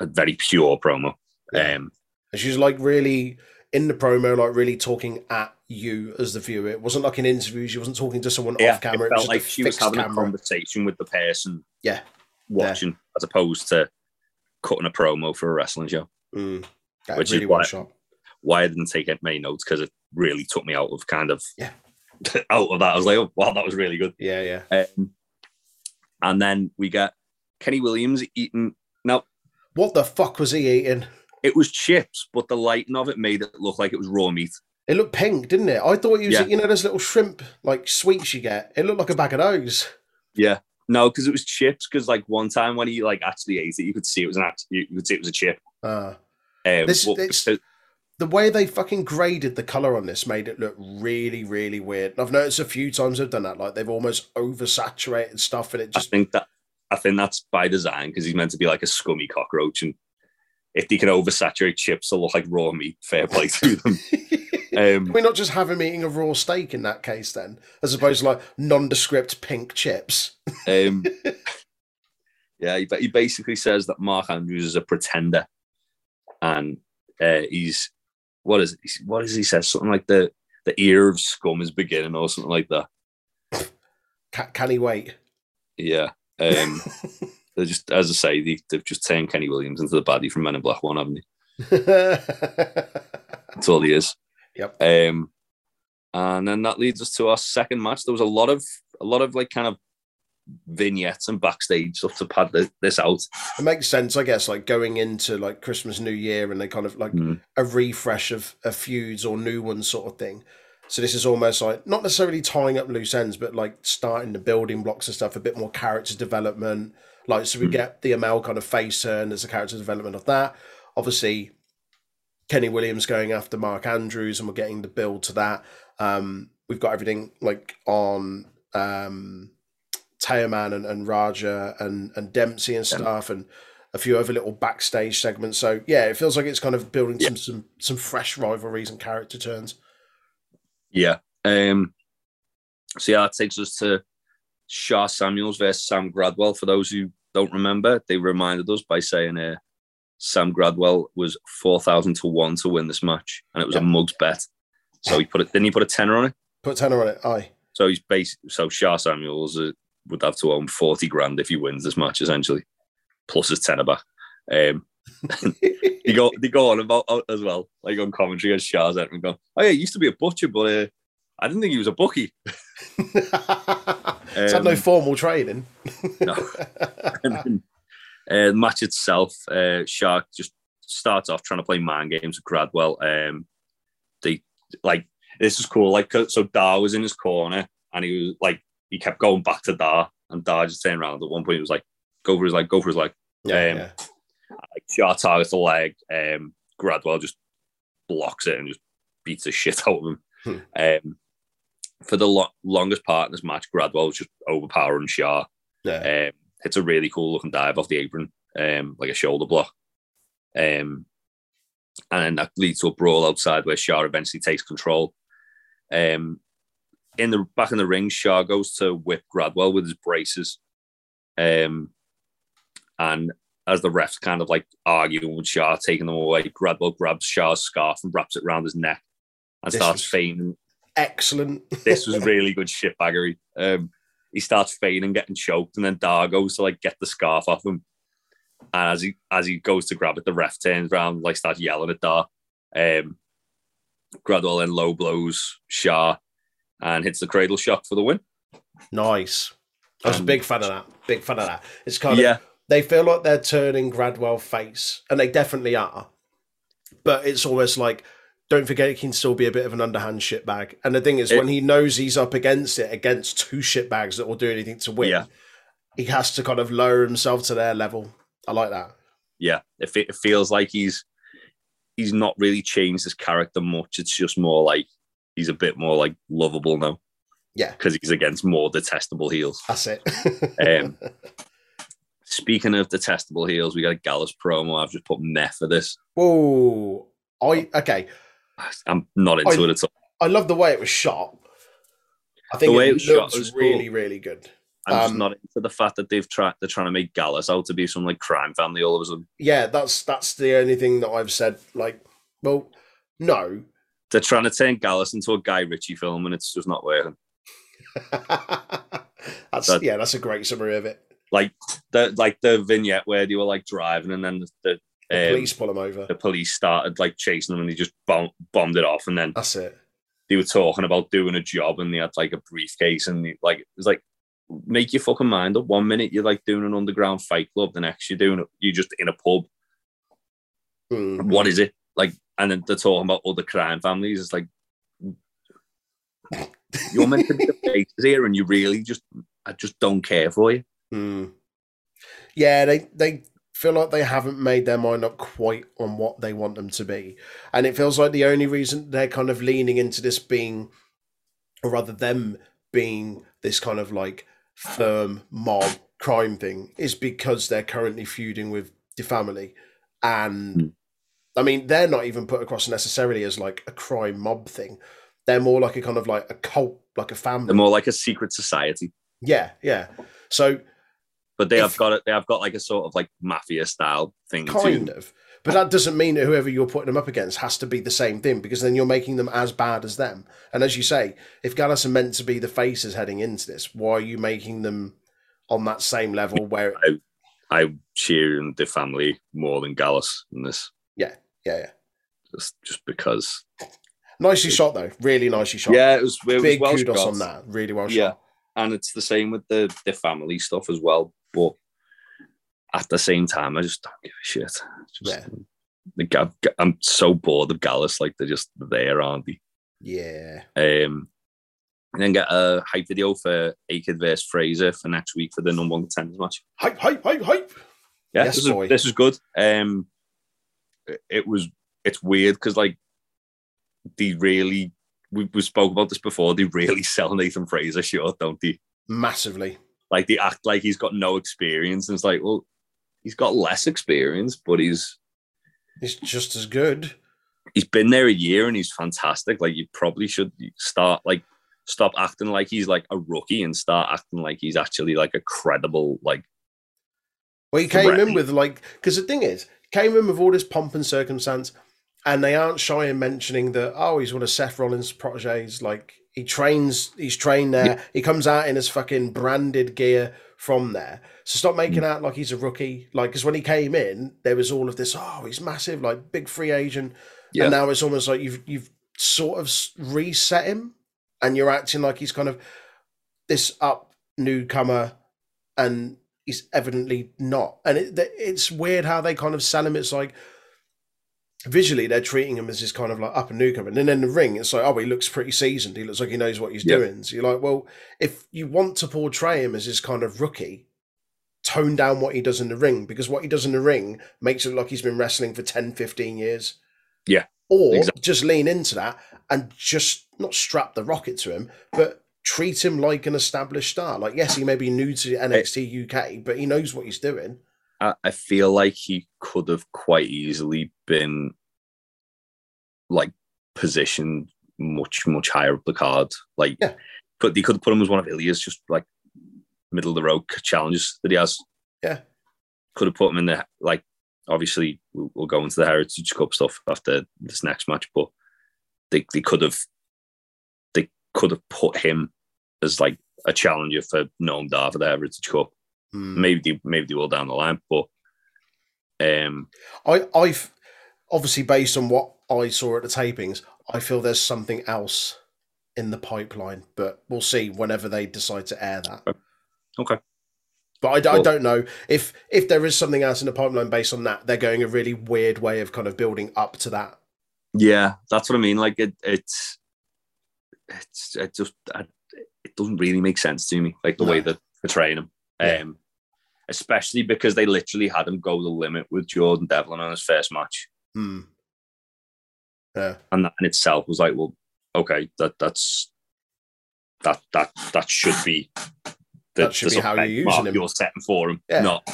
a very pure promo. Yeah. Um, and she was like really in the promo, like really talking at you as the viewer. It wasn't like an interview. She wasn't talking to someone yeah, off camera. It felt it was like she was having camera. a conversation with the person yeah. watching yeah. as opposed to cutting a promo for a wrestling show. Mm. Yeah, which really is why, shot. why I didn't take many notes because it really took me out of kind of... Yeah. out of that. I was like, oh, wow, that was really good. Yeah, yeah. Um, and then we got Kenny Williams eating. Now, what the fuck was he eating? It was chips, but the lighting of it made it look like it was raw meat. It looked pink, didn't it? I thought he was, yeah. you know, those little shrimp, like, sweets you get. It looked like a bag of those. Yeah. No, because it was chips, because, like, one time when he, like, actually ate it, you could see it was an act- you could see it was a chip. Uh, um, this, but, it's... So- The way they fucking graded the colour on this made it look really, really weird. And I've noticed a few times they've done that. Like they've almost oversaturated stuff, and it just. I think that I think that's by design because he's meant to be like a scummy cockroach, and if they can oversaturate chips, they'll look like raw meat. Fair play to them. um, We're not just having eating a raw steak in that case, then, as opposed to like nondescript pink chips. um, yeah, he, he basically says that Mark Andrews is a pretender, and uh, he's. What is it? What is he says? Something like the the ear of scum is beginning, or something like that. Can, can he wait? Yeah. Um, they just, as I say, they, they've just turned Kenny Williams into the baddie from Men in Black One, haven't they? That's all he is. Yep. Um, and then that leads us to our second match. There was a lot of a lot of like kind of vignettes and backstage stuff to pad this out. It makes sense, I guess, like going into like Christmas, New Year, and they kind of like mm. a refresh of, of feuds or new ones sort of thing. So this is almost like not necessarily tying up loose ends, but like starting the building blocks and stuff, a bit more character development. Like, so we mm. get the M L kind of face turn as a character development of that. Obviously, Kenny Williams going after Mark Andrews, and we're getting the build to that. Um, we've got everything like on um, Teoman and, and Raja and, and Dempsey and stuff, yeah. and a few other little backstage segments. So yeah, it feels like it's kind of building yeah. some, some some fresh rivalries and character turns. Yeah. Um, so yeah, that takes us to Shar Samuels versus Sam Gradwell. For those who don't remember, they reminded us by saying uh, Sam Gradwell was four thousand to one to win this match, and it was yeah. a mug's bet. So he put it, didn't he put a tenner on it? Put a tenner on it, aye. So he's based, so Shar Samuels uh, would have to own forty grand if he wins this match, essentially, plus his tenner back. Um, they, go, they go on about as well, like on commentary, as Shar's and go, oh yeah, he used to be a butcher, but uh, I didn't think he was a bookie. He's um, had no formal training. No. And then, uh, the match itself, uh, Shar just starts off trying to play mind games with Gradwell. Um, they like this is cool. Like, so Dar was in his corner, and he was like, he kept going back to Dar, and Dar just turned around at one point. He was like, go for his leg, go for his leg. Yeah, um, yeah. Like, Shar targets the leg. Um, Gradwell just blocks it and just beats the shit out of him. Hmm. Um, for the lo- longest part in this match, Gradwell was just overpowering Shar. Yeah. Um, it's a really cool looking dive off the apron, um, like a shoulder block. Um, and then that leads to a brawl outside where Shar eventually takes control. Um, in the back in the ring, Shar goes to whip Gradwell with his braces. Um, and as the refs kind of like arguing with Shar, taking them away, Gradwell grabs Shar's scarf and wraps it around his neck and this starts feigning. Excellent. This was really good shitbaggery. Um, he starts feigning getting choked, and then Dar goes to like get the scarf off him. And as he as he goes to grab it, the ref turns around and like starts yelling at Dar. Um, Gradwell then low blows Shar and hits the cradle shock for the win. Nice. I was um, a big fan of that. Big fan of that. It's kind yeah. of they feel like they're turning Gradwell face, and they definitely are. But it's almost like, don't forget, he can still be a bit of an underhand shitbag. And the thing is, it, when he knows he's up against it, against two shitbags that will do anything to win, yeah. he has to kind of lower himself to their level. I like that. Yeah, it, it feels like he's he's not really changed his character much. It's just more like he's a bit more like lovable now. Yeah. Because he's against more detestable heels. That's it. um, speaking of detestable heels, we got a Gallus promo. I've just put meh for this. Whoa. I, okay. I'm not into I, it at all. I love the way it was shot. I think the way it, it looks shot was really, cool. really good. I'm um, just not into the fact that they've tried they're trying to make Gallus out to be some like crime family all of a sudden. Yeah, that's that's the only thing that I've said. Like, well, no. They're trying to turn Gallus into a Guy Ritchie film, and it's just not working. that's that, yeah, that's a great summary of it. Like the like the vignette where they were like driving, and then the, the The police um, pull him over. The police started like chasing him, and he just bomb- bombed it off. And then that's it. They were talking about doing a job, and they had like a briefcase, and they, like it was like, make your fucking mind up. One minute you're like doing an underground fight club, the next you're doing you're just in a pub. Mm. What is it like? And then they're talking about other crime families. It's like you're meant to be the faces here, and you really just I just don't care for you. Mm. Yeah, they they. feel like they haven't made their mind up quite on what they want them to be. And it feels like the only reason they're kind of leaning into this being, or rather them being this kind of like firm mob crime thing, is because they're currently feuding with the family. And I mean, they're not even put across necessarily as like a crime mob thing. They're more like a kind of like a cult, like a family. They're more like a secret society. Yeah, yeah. So But they if, have got it. They have got like a sort of like mafia style thing, kind too. of. But that doesn't mean that whoever you're putting them up against has to be the same thing, because then you're making them as bad as them. And as you say, if Gallus are meant to be the faces heading into this, why are you making them on that same level? Where I, I cheer in the family more than Gallus in this. Yeah, yeah, yeah. Just, just because. Nicely it, shot though. Really nicely shot. Yeah, it was it big was well kudos shot. on that. Really well yeah. shot. And it's the same with the the family stuff as well. But at the same time, I just don't give a shit. Just, yeah. Like, I'm so bored of Gallus. Like, they're just there, aren't they? Yeah. Um, and then get a hype video for Akid versus Fraser for next week for the number one contenders match. Hype, hype, hype, hype. Yeah, yes, this, is, this is good. Um, it was. It's weird because like they really. We, we spoke about this before. They really sell Nathan Fraser short, don't they? Massively. Like they act like he's got no experience, and it's like, well, he's got less experience, but he's he's just as good. He's been there a year and he's fantastic. Like you probably should start like stop acting like he's like a rookie and start acting like he's actually like a credible like. Well, he came in with like because the thing is, came in with all this pomp and circumstance. And they aren't shy in mentioning that, oh, he's one of Seth Rollins' proteges. Like, he trains, he's trained there. Yeah. He comes out in his fucking branded gear from there. So stop making out like he's a rookie. Like, because when he came in, there was all of this, oh, he's massive, like, big free agent. Yeah. And now it's almost like you've you've sort of reset him and you're acting like he's kind of this up newcomer and he's evidently not. And it, it's weird how they kind of sell him. It's like, visually, they're treating him as this kind of like up and newcomer. And then in the ring, it's like, oh, he looks pretty seasoned. He looks like he knows what he's yep. doing. So you're like, well, if you want to portray him as this kind of rookie, tone down what he does in the ring, because what he does in the ring makes it look like he's been wrestling for ten, fifteen years. Yeah. Or exactly. Just lean into that and just not strap the rocket to him, but treat him like an established star. Like, yes, he may be new to N X T U K, but he knows what he's doing. I feel like he could have quite easily been like positioned much, much higher up the card. Like, yeah. But they could put him as one of Ilya's just like middle of the road challenges that he has. Yeah. Could have put him in there. Like, obviously, we'll, we'll go into the Heritage Cup stuff after this next match, but they, they could have, they could have put him as like a challenger for Noam Dar for the Heritage Cup. Maybe maybe they will down the line, but um, I I've obviously based on what I saw at the tapings, I feel there's something else in the pipeline, but we'll see whenever they decide to air that. Okay, okay. But I, well, I don't know if if there is something else in the pipeline based on that. They're going a really weird way of kind of building up to that. Yeah, that's what I mean. Like it it's it's it just I, it doesn't really make sense to me, like the no. way that they're training him. Yeah. Um, especially because they literally had him go the limit with Jordan Devlin on his first match. Hmm. Yeah. And that in itself was like, well, okay, that that's that that that should be the, that should be how you're using him. You're setting for him. Yeah. Not.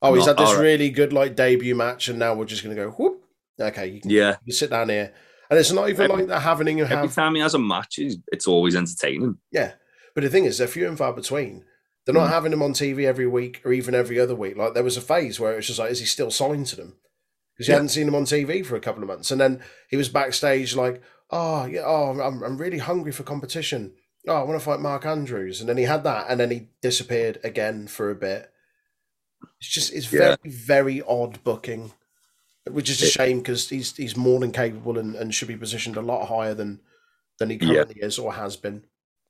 Oh, he's not, had this right. really good like debut match, and now we're just gonna go. Whoop. Okay, you can, yeah. you sit down here, and it's not even every, like that happening. Every have... time he has a match, it's always entertaining. Yeah, but the thing is, they're few and far between. They're not mm. having him on T V every week or even every other week. Like there was a phase where it was just like, is he still signed to them? Because you yeah. hadn't seen him on T V for a couple of months. And then he was backstage like, oh, yeah, oh, I'm, I'm really hungry for competition. Oh, I want to fight Mark Andrews. And then he had that and then he disappeared again for a bit. It's just, it's yeah. very, very odd booking, which is a shame because he's he's more than capable and, and should be positioned a lot higher than, than he currently yeah. is or has been.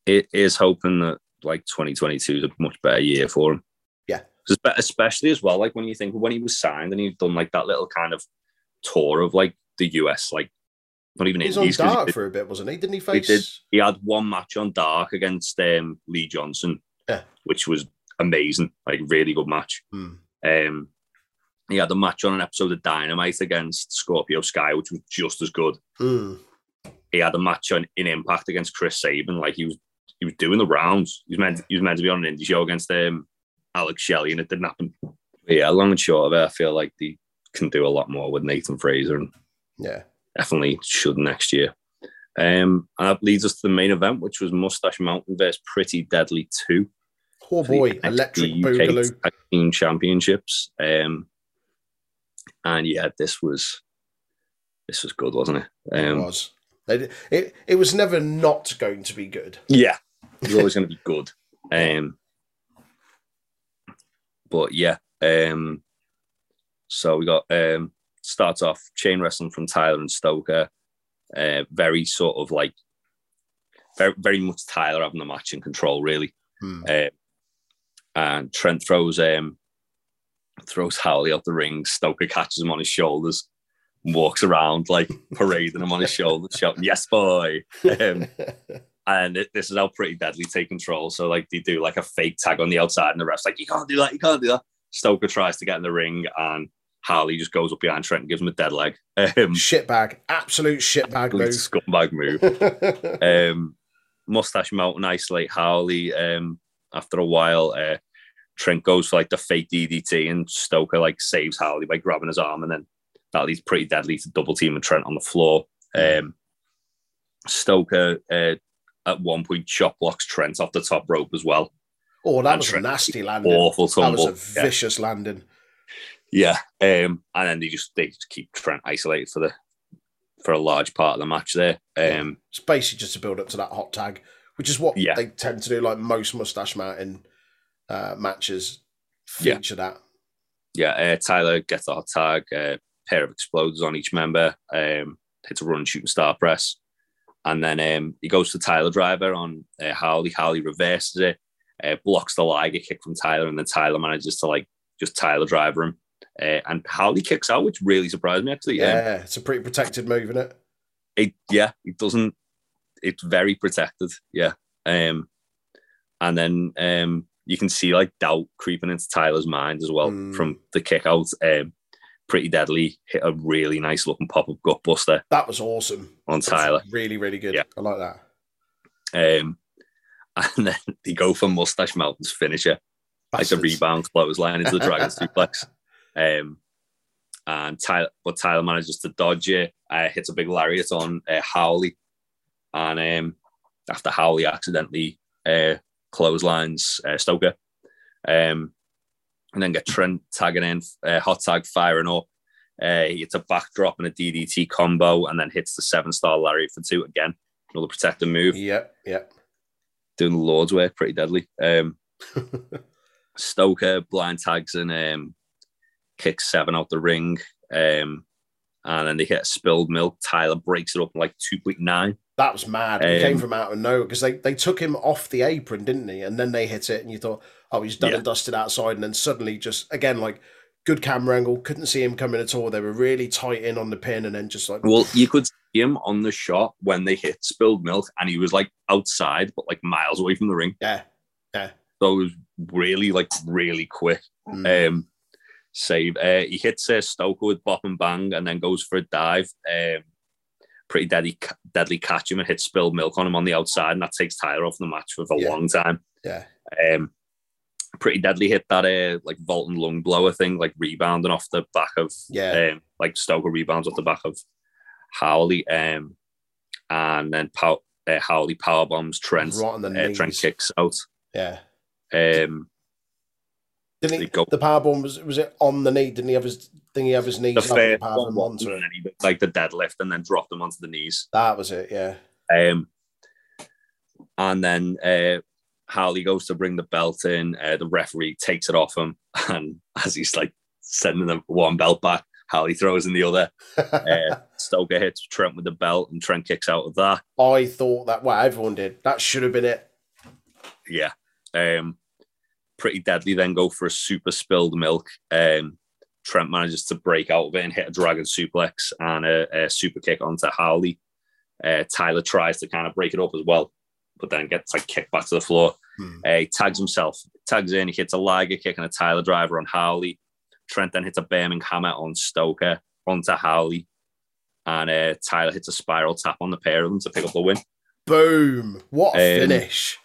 It is hoping that like twenty twenty-two is a much better year for him. Yeah. Especially as well, like when you think when he was signed and he'd done like that little kind of tour of like the U S, like not even He's Indies, on Dark he did, for a bit, wasn't he? Didn't he face? He, did, he had one match on Dark against um, Lee Johnson, yeah. which was amazing, like really good match. Mm. Um, he had a match on an episode of Dynamite against Scorpio Sky, which was just as good. Mm. He had a match on in Impact against Chris Sabin, like he was He was doing the rounds. He was meant. He was meant to be on an indie show against um, Alex Shelley, and it didn't happen. But yeah, long and short of it, I feel like they can do a lot more with Nathan Fraser, and yeah, definitely should next year. Um, and that leads us to the main event, which was Mustache Mountain versus Pretty Deadly Two. Oh boy, Electric Boogaloo Tag Team Championships. Um, and yeah, this was this was good, wasn't it? Um, it was. It, it it was never not going to be good. Yeah. It's always going to be good, um, but yeah. Um, so we got um, starts off chain wrestling from Tyler and Stoker. Uh, very sort of like very, very much Tyler having the match in control, really. Hmm. Uh, and Trent throws um, throws Howley out the ring. Stoker catches him on his shoulders, walks around like parading him on his shoulder, shouting, "Yes, boy!" Um, and it, this is how Pretty Deadly take control. So like they do like a fake tag on the outside, and the ref's like, "You can't do that! You can't do that!" Stoker tries to get in the ring, and Harley just goes up behind Trent and gives him a dead leg. Um, shitbag, absolute shitbag move, scumbag move. um, Mustache Mountain isolate Harley. Um, after a while, uh, Trent goes for like the fake D D T, and Stoker like saves Harley by grabbing his arm, and then that leads Pretty Deadly to double team and Trent on the floor. Um, Stoker uh, at one point chop blocks Trent off the top rope as well. Oh, that and was Trent, a nasty landing. Awful tumble. That was a vicious yeah. landing. Yeah, um, and then they just they just keep Trent isolated for the for a large part of the match there. Um, it's basically just to build up to that hot tag, which is what yeah. they tend to do. Like most Mustache Mountain uh, matches feature yeah. that. Yeah, uh, Tyler gets a hot tag. Uh, pair of exploders on each member, um, hits a run shooting star press, and then um, he goes to Tyler Driver on uh, Harley. Harley reverses it, uh, blocks the Liger kick from Tyler, and then Tyler manages to like just Tyler Driver him, uh, and Harley kicks out, which really surprised me actually. Yeah, um, it's a pretty protected move, isn't it? It yeah, it doesn't. It's very protected, yeah. Um, and then um, you can see like doubt creeping into Tyler's mind as well mm. from the kick out. Um, Pretty Deadly hit a really nice looking pop-up gut buster. That was awesome. On Tyler. That's really, really good. Yeah. I like that. Um, and then they go for Mustache Mountain's finisher. Bastards. Like the rebound clothesline into the Dragon's suplex. Um, and Tyler, but Tyler manages to dodge it. Uh, hits a big lariat on uh, Howley. And um, after Howley accidentally uh, clotheslines uh, Stoker. Um, And then get Trent tagging in, uh, hot tag firing up. Uh, he hits a backdrop and a D D T combo, and then hits the seven star lariat for two again. Another protective move. Yep, yep. Doing the Lord's work, Pretty Deadly. Um, Stoker blind tags and um, kicks Seven out the ring, um, and then they hit a spilled milk. Tyler breaks it up in like two point nine. That was mad. Um, it came from out of nowhere because they, they took him off the apron, didn't he? And then they hit it, and you thought, oh, he's done yeah. and dusted outside. And then suddenly just, again, like, good camera angle. Couldn't see him coming at all. They were really tight in on the pin and then just like... Well, you could see him on the shot when they hit spilled milk and he was, like, outside but, like, miles away from the ring. Yeah, yeah. So it was really, like, really quick. Mm. Um, save. Uh, he hits uh, Stoker with bop and bang and then goes for a dive. Um, Pretty deadly, deadly catch him and hit spilled milk on him on the outside, and that takes Tyler off the match for a yeah. long time. Yeah. Um, Pretty Deadly hit that uh, like vault and lung blower thing, like rebounding off the back of yeah, um, like Stoker rebounds off the back of Howley, um, and then pow- uh, Howley power bombs Trent. Right on the uh, knees. Trent kicks out. Yeah. Um. Didn't he, go, the power bomb was was it on the knee? Didn't he have his thing? He have his knees. The first one, onto it. He, like the deadlift, and then dropped them onto the knees. That was it, yeah. Um, and then uh, Harley goes to bring the belt in. Uh, the referee takes it off him, and as he's like sending them one belt back, Harley throws in the other. uh, Stoker hits Trent with the belt, and Trent kicks out of that. I thought that. Well, everyone did. That should have been it. Yeah. Um. Pretty Deadly then go for a super spilled milk. Um, Trent manages to break out of it and hit a dragon suplex and a, a super kick onto Harley. Uh, Tyler tries to kind of break it up as well, but then gets like kicked back to the floor. Hmm. Uh, he tags himself, tags in, he hits a Liger kick and a Tyler Driver on Harley. Trent then hits a Birmingham hammer on Stoker onto Harley, and uh, Tyler hits a spiral tap on the pair of them to pick up the win. Boom! What a um, finish!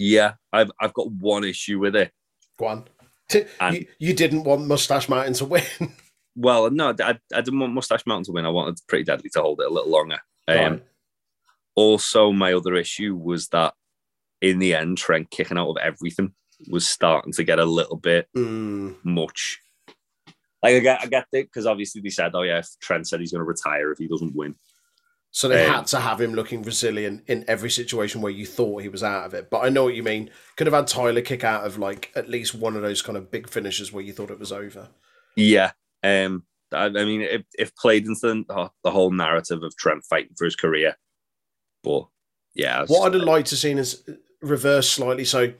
Yeah, I've I've got one issue with it. Go on. You, you didn't want Mustache Mountain to win. Well, no, I, I didn't want Mustache Mountain to win. I wanted Pretty Deadly to hold it a little longer. Right. Um, also, my other issue was that in the end, Trent kicking out of everything was starting to get a little bit mm. much. Like I get, I get it, because obviously they said, oh yeah, Trent said he's going to retire if he doesn't win. So they um, had to have him looking resilient in every situation where you thought he was out of it. But I know what you mean. Could have had Tyler kick out of like at least one of those kind of big finishes where you thought it was over. Yeah. Um, I, I mean, if, if played into the, the whole narrative of Trent fighting for his career. But yeah. What I'd have like, liked to have seen is reversed slightly. So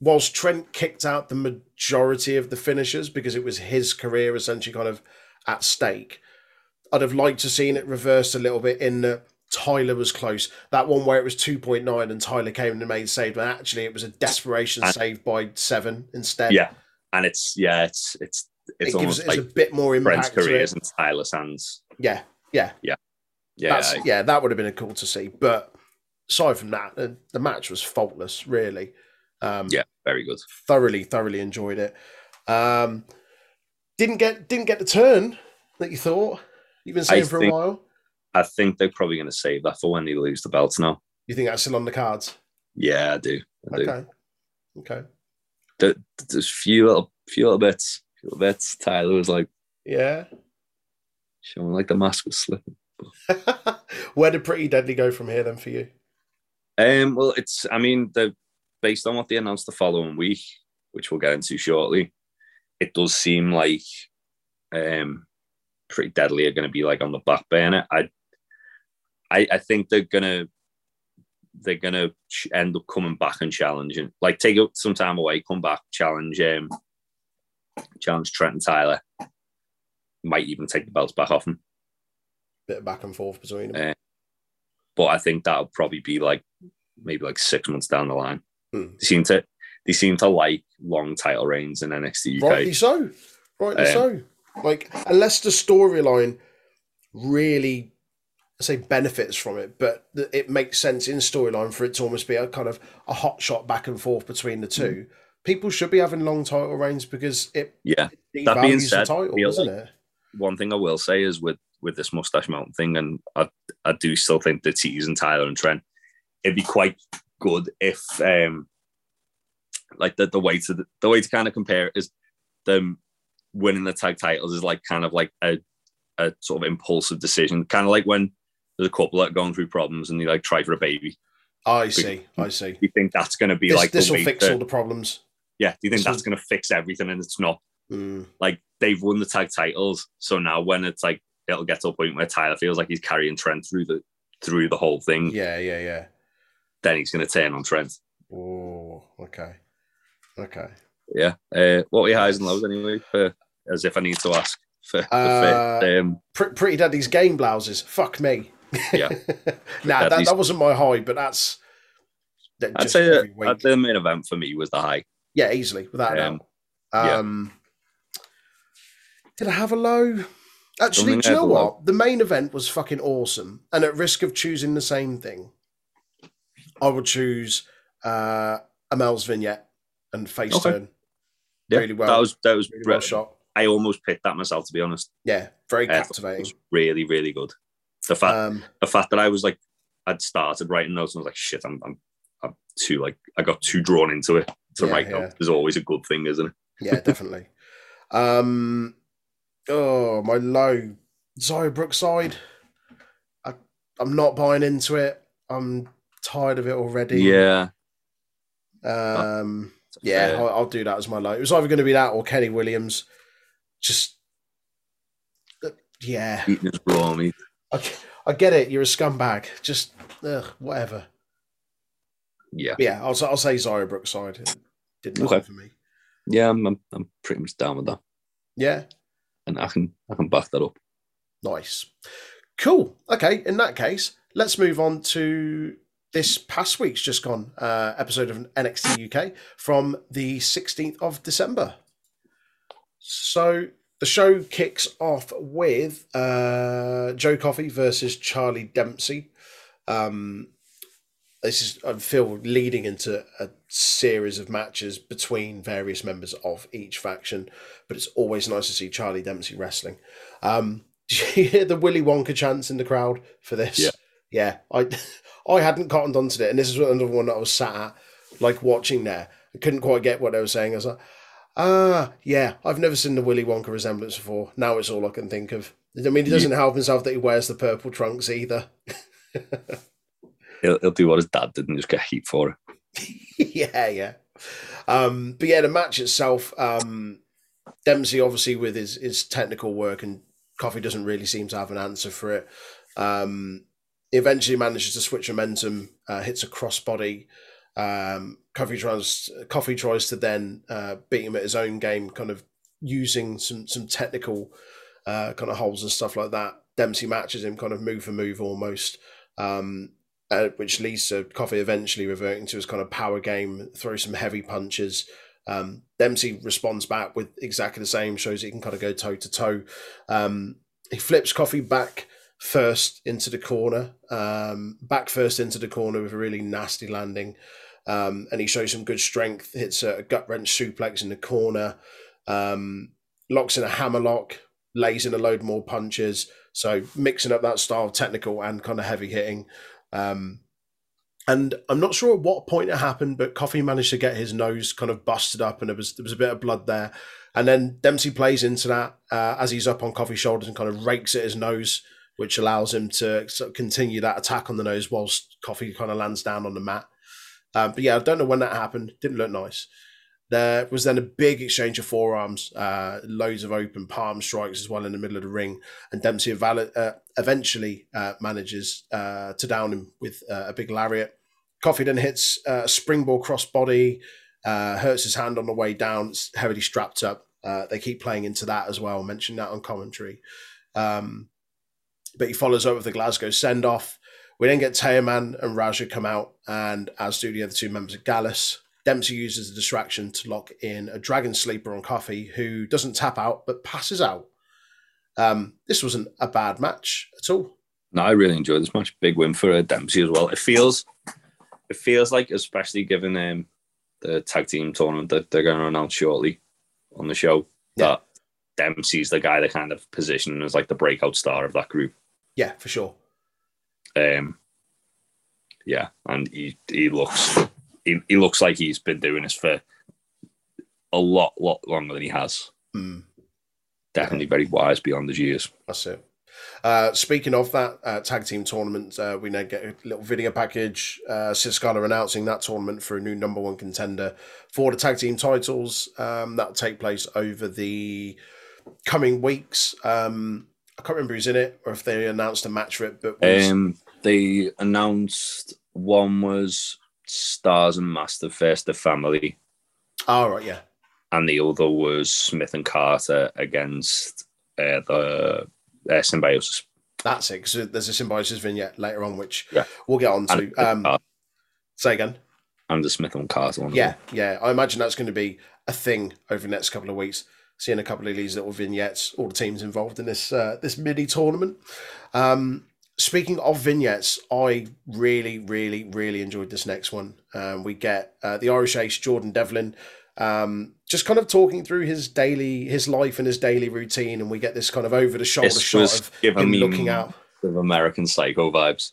whilst Trent kicked out the majority of the finishes because it was his career essentially kind of at stake, I'd have liked to seen it reversed a little bit in that Tyler was close. That one where it was two point nine and Tyler came and made save, but actually it was a desperation and, save by Seven instead. Yeah, and it's yeah, it's it's it's it almost gives, like it's a bit more impact. Brent's careers and Tyler's hands. Yeah, yeah, yeah, yeah. That's, yeah, yeah, that would have been a cool to see. But aside from that, the, the match was faultless, really. Um, yeah, very good. Thoroughly, thoroughly enjoyed it. Um, didn't get didn't get the turn that you thought you've been saying I for think, a while. I think they're probably going to save that for when they lose the belts now. You think that's still on the cards? Yeah, I do. I okay, do. okay. There, there's few little, few little bits, few little bits. Tyler was like, yeah, showing like the mask was slipping. Where did Pretty Deadly go from here then for you? Um, well, it's I mean the based on what they announced the following week, which we'll get into shortly. It does seem like um, Pretty Deadly are going to be like on the back burner. I, I, I think they're gonna they're gonna end up coming back and challenging, like take up some time away, come back, challenge, um, challenge Trent and Tyler. Might even take the belts back off them. Bit of back and forth between them, uh, but I think that'll probably be like maybe like six months down the line. Mm. They seem to. They seem to like long title reigns in N X T U K. Rightly so. Rightly um, so. Like, unless the storyline really, I say, benefits from it, but it makes sense in storyline for it to almost be a kind of a hot shot back and forth between the two. Mm. People should be having long title reigns because it yeah. devalues that being said, the title, doesn't like it? One thing I will say is with, with this Mustache Mountain thing, and I, I do still think the T's and Tyler and Trent, it'd be quite good if... Um, Like the, the way to the way to kind of compare it is them winning the tag titles is like kind of like a a sort of impulsive decision, kind of like when there's a couple that are going through problems and they like try for a baby. I see, I see. You think that's going to be this, like this will fix to, all the problems? Yeah. Do you think this that's will... going to fix everything? And it's not. Mm. Like they've won the tag titles, so now when it's like it'll get to a point where Tyler feels like he's carrying Trent through the through the whole thing. Yeah, yeah, yeah. Then he's going to turn on Trent. Oh, okay. Okay. Yeah. Uh, what were your highs and lows anyway? For, as if I need to ask. For, for uh, fit, um, Pretty Daddy's game blouses. Fuck me. Yeah. nah, that, that wasn't my high, but that's. That I'd say that the main event for me was the high. Yeah, easily without um, a doubt. Um, yeah. Did I have a low? Actually, Something do you know what? Low. The main event was fucking awesome, and at risk of choosing the same thing, I would choose uh, Amel's vignette. And face okay. turn yeah, really well. That was that was really well shot. I almost picked that myself, to be honest. Yeah, very captivating. Uh, it was really, really good. The fact um, the fact that I was like, I'd started writing notes and I was like, shit, I'm I'm, I'm too like I got too drawn into it to yeah, write yeah. notes. There's always a good thing, isn't it? Yeah, definitely. um, oh, my low Zoe Brookside. I I'm not buying into it. I'm tired of it already. Yeah. Um. Uh, Yeah, I'll, I'll do that as my low. It was either going to be that or Kenny Williams. Just, uh, yeah. Eating his raw meat. I, I get it. You're a scumbag. Just, ugh, whatever. Yeah. But yeah, I'll, I'll say Zaya Brookside. It did nothing okay. for me. Yeah, I'm, I'm I'm pretty much down with that. Yeah. And I can I can back that up. Nice. Cool. Okay, in that case, let's move on to... this past week's just gone uh, episode of N X T U K from the sixteenth of December. So the show kicks off with uh, Joe Coffey versus Charlie Dempsey. Um, this is, I feel, leading into a series of matches between various members of each faction, but it's always nice to see Charlie Dempsey wrestling. Um, did you hear the Willy Wonka chants in the crowd for this? Yeah. Yeah, I... I hadn't cottoned onto it, and this is another one that I was sat at, like, watching there. I couldn't quite get what they were saying. I was like, ah, yeah, I've never seen the Willy Wonka resemblance before. Now it's all I can think of. I mean, he doesn't yeah. help himself that he wears the purple trunks either. he'll, he'll do what his dad did and just get heat for it. yeah, yeah. Um, but yeah, the match itself, um, Dempsey, obviously, with his, his technical work, and Coffey doesn't really seem to have an answer for it. Um... He eventually manages to switch momentum, uh, hits a crossbody. Um, Coffey tries, Coffey tries to then uh, beat him at his own game, kind of using some some technical uh, kind of holds and stuff like that. Dempsey matches him kind of move for move almost, um, uh, which leads to Coffey eventually reverting to his kind of power game, throw some heavy punches. Um, Dempsey responds back with exactly the same, shows he can kind of go toe to toe. Um, he flips Coffey back first into the corner, um, back first into the corner with a really nasty landing. Um, and he shows some good strength, hits a gut-wrench suplex in the corner, um, locks in a hammerlock, lays in a load more punches. So mixing up that style, technical and kind of heavy hitting. Um, and I'm not sure at what point it happened, but Coffey managed to get his nose kind of busted up and there was, there was a bit of blood there. And then Dempsey plays into that uh, as he's up on Coffey's shoulders and kind of rakes at his nose, which allows him to sort of continue that attack on the nose whilst Coffey kind of lands down on the mat. Um, but yeah, I don't know when that happened. Didn't look nice. There was then a big exchange of forearms, uh, loads of open palm strikes as well in the middle of the ring. And Dempsey uh, eventually uh, manages uh, to down him with uh, a big lariat. Coffey then hits uh, a springboard crossbody, uh, hurts his hand on the way down. It's heavily strapped up. Uh, they keep playing into that as well. Mentioned that on commentary. Um, but he follows up with the Glasgow send-off. We then get Teoman and Raja come out, and as do the other two members of Gallus. Dempsey uses a distraction to lock in a dragon sleeper on Coffey, who doesn't tap out, but passes out. Um, this wasn't a bad match at all. No, I really enjoyed this match. Big win for Dempsey as well. It feels it feels like, especially given um, the tag team tournament that they're going to announce shortly on the show, yeah, that Dempsey's the guy that kind of positioned as like the breakout star of that group. Yeah, for sure. Um. Yeah, and he he looks he, he looks like he's been doing this for a lot lot longer than he has. Mm. Definitely very wise beyond his years. That's it. Uh, speaking of that uh, tag team tournament, uh, we now get a little video package. Uh, Siskala announcing that tournament for a new number one contender for the tag team titles. Um, that will take place over the coming weeks. Um, I can't remember who's in it or if they announced a match for it, but was... um, they announced one was Stars and Master versus the Family. Oh, right, yeah. And the other was Smith and Carter against uh, the uh, Symbiosis. That's it, because there's a Symbiosis vignette later on, which yeah, we'll get on to. Um, say again. And the Smith and Carter one. Yeah, yeah. I imagine that's going to be a thing over the next couple of weeks. Seeing a couple of these little vignettes, all the teams involved in this uh, this mini tournament. Um, speaking of vignettes, I really, really, really enjoyed this next one. Um, we get uh, the Irish ace, Jordan Devlin, um, just kind of talking through his daily, his life and his daily routine, and we get this kind of over the shoulder shot of him looking out. Of American Psycho vibes,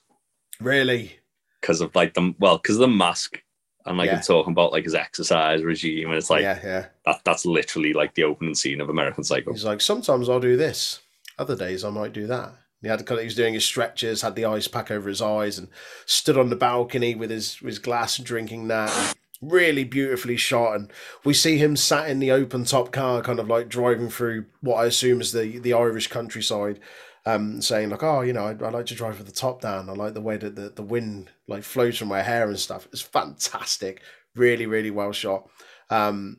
really, because of like the well, because of the mask. And like yeah, you're talking about like his exercise regime, and it's like yeah, yeah, that that's literally like the opening scene of American Psycho. He's like, sometimes I'll do this, other days I might do that. And he had he was doing his stretches, had the ice pack over his eyes, and stood on the balcony with his his glass and drinking that. Really beautifully shot, and we see him sat in the open top car, kind of like driving through what I assume is the the Irish countryside. Um, saying like, oh, you know, I, I like to drive with the top down. I like the way that the, the wind like flows from my hair and stuff. It's fantastic. Really, really well shot. Um,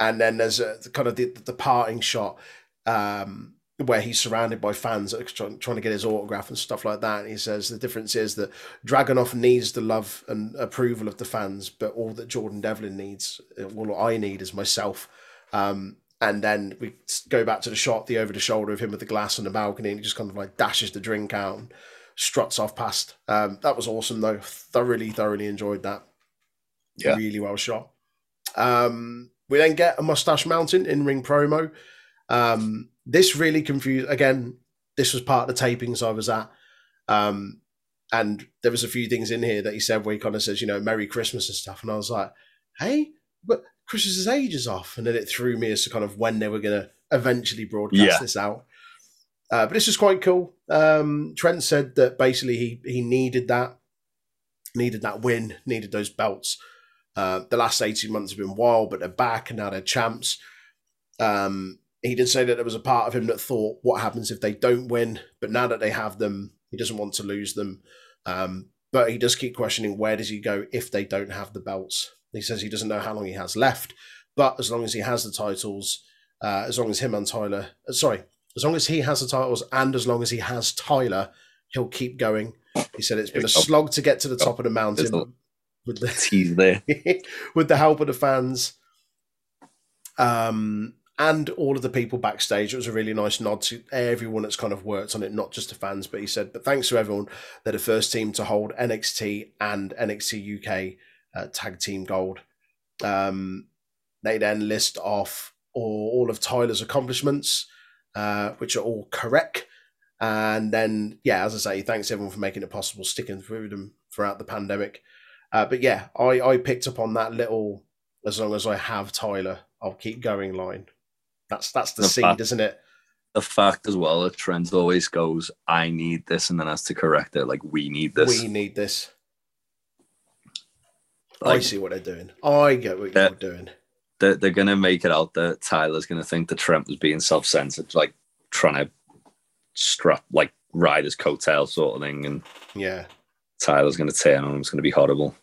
and then there's a, kind of the, the parting shot um, where he's surrounded by fans that are trying, trying to get his autograph and stuff like that. And he says the difference is that Dragunov needs the love and approval of the fans, but all that Jordan Devlin needs, all I need is myself. Um And then we go back to the shot, the over the shoulder of him with the glass on the balcony, and he just kind of like dashes the drink out and struts off past. Um, that was awesome, though. Thoroughly, thoroughly enjoyed that. Yeah. Really well shot. Um, we then get a Mustache Mountain in-ring promo. Um, this really confused. Again, this was part of the tapings I was at. Um, and there was a few things in here that he said where he kind of says, you know, Merry Christmas and stuff. And I was like, hey, but... Chris's age is off, and then it threw me as to kind of when they were going to eventually broadcast yeah, this out. Uh, but this is quite cool. Um, Trent said that basically he he needed that, needed that win, needed those belts. Uh, the last eighteen months have been wild, but they're back and now they're champs. Um, he did say that there was a part of him that thought, what happens if they don't win? But now that they have them, he doesn't want to lose them. Um, but he does keep questioning, where does he go if they don't have the belts? He says he doesn't know how long he has left, but as long as he has the titles, uh, as long as him and Tyler, uh, sorry, as long as he has the titles and as long as he has Tyler, he'll keep going. He said it's been a slog to get to the top of the mountain with the, he's there. with the help of the fans um, and all of the people backstage. It was a really nice nod to everyone that's kind of worked on it, not just the fans. But he said, but thanks to everyone, they're the first team to hold N X T and N X T U K uh, Tag Team Gold. Um, they then list off all, all of Tyler's accomplishments, uh, which are all correct. And then, yeah, as I say, thanks everyone for making it possible, sticking through them throughout the pandemic. Uh, but yeah, I, I picked up on that little, as long as I have Tyler, I'll keep going line. That's that's the, the seed, fact, isn't it? The fact as well that Trent always goes, I need this, and then has to correct it. Like, we need this. We need this. Like, I see what they're doing. I get what you're doing. They're, they're going to make it out that Tyler's going to think that Trent was being self-censored, like trying to strap, like ride his coattail sort of thing. And yeah, Tyler's going to turn on him. It's going to be horrible.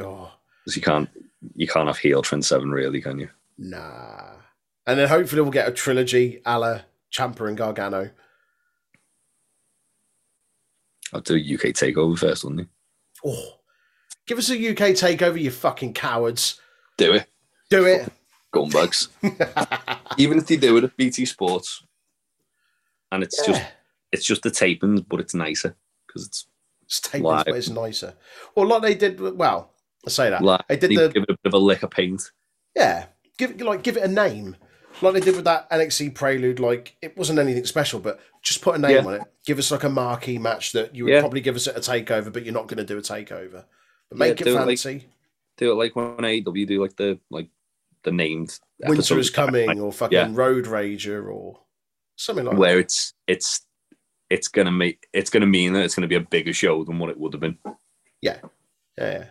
Oh, because you can't, you can't have heel Trent Seven, really, can you? Nah. And then hopefully we'll get a trilogy a la Ciampa and Gargano. I'll do a U K takeover first, wouldn't you? Oh, give us a U K takeover, you fucking cowards. Do it. Do it. Gunbugs. Even if they do it at B T Sports. And it's yeah. just it's just the tapings, but it's nicer because it's it's tapings, live. But it's nicer. Well, like they did. Well, I say that like, they did the give it a bit of a lick of paint. Yeah, give like give it a name, like they did with that N X T Prelude. Like it wasn't anything special, but just put a name yeah. on it. Give us like a marquee match that you would yeah. probably give us at a takeover, but you're not going to do a takeover. But make yeah, it fancy. It like, do it like when A E W do like the like the named Winter is Coming like, or fucking yeah. Road Rager or. Something like where that. it's it's it's gonna make it's gonna mean that it's gonna be a bigger show than what it would have been. Yeah, yeah.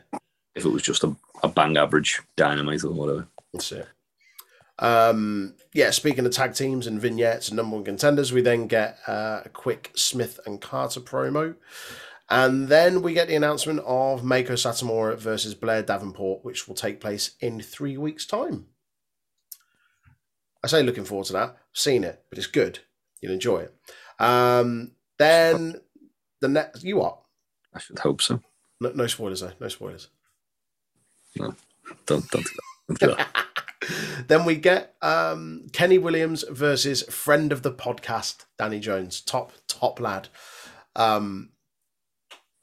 If it was just a, a bang average Dynamite or whatever. That's it. Um, yeah. Speaking of tag teams and vignettes and number one contenders, we then get uh, a quick Smith and Carter promo, and then we get the announcement of Mako Satomura versus Blair Davenport, which will take place in three weeks' time. I say looking forward to that. I've seen it, but it's good. You'll enjoy it. Um, then the next... You what? I should hope so. No, no spoilers, though. No spoilers. No. Don't, don't do that. Don't do that. Then we get um, Kenny Williams versus friend of the podcast, Danny Jones. Top, top lad. Um,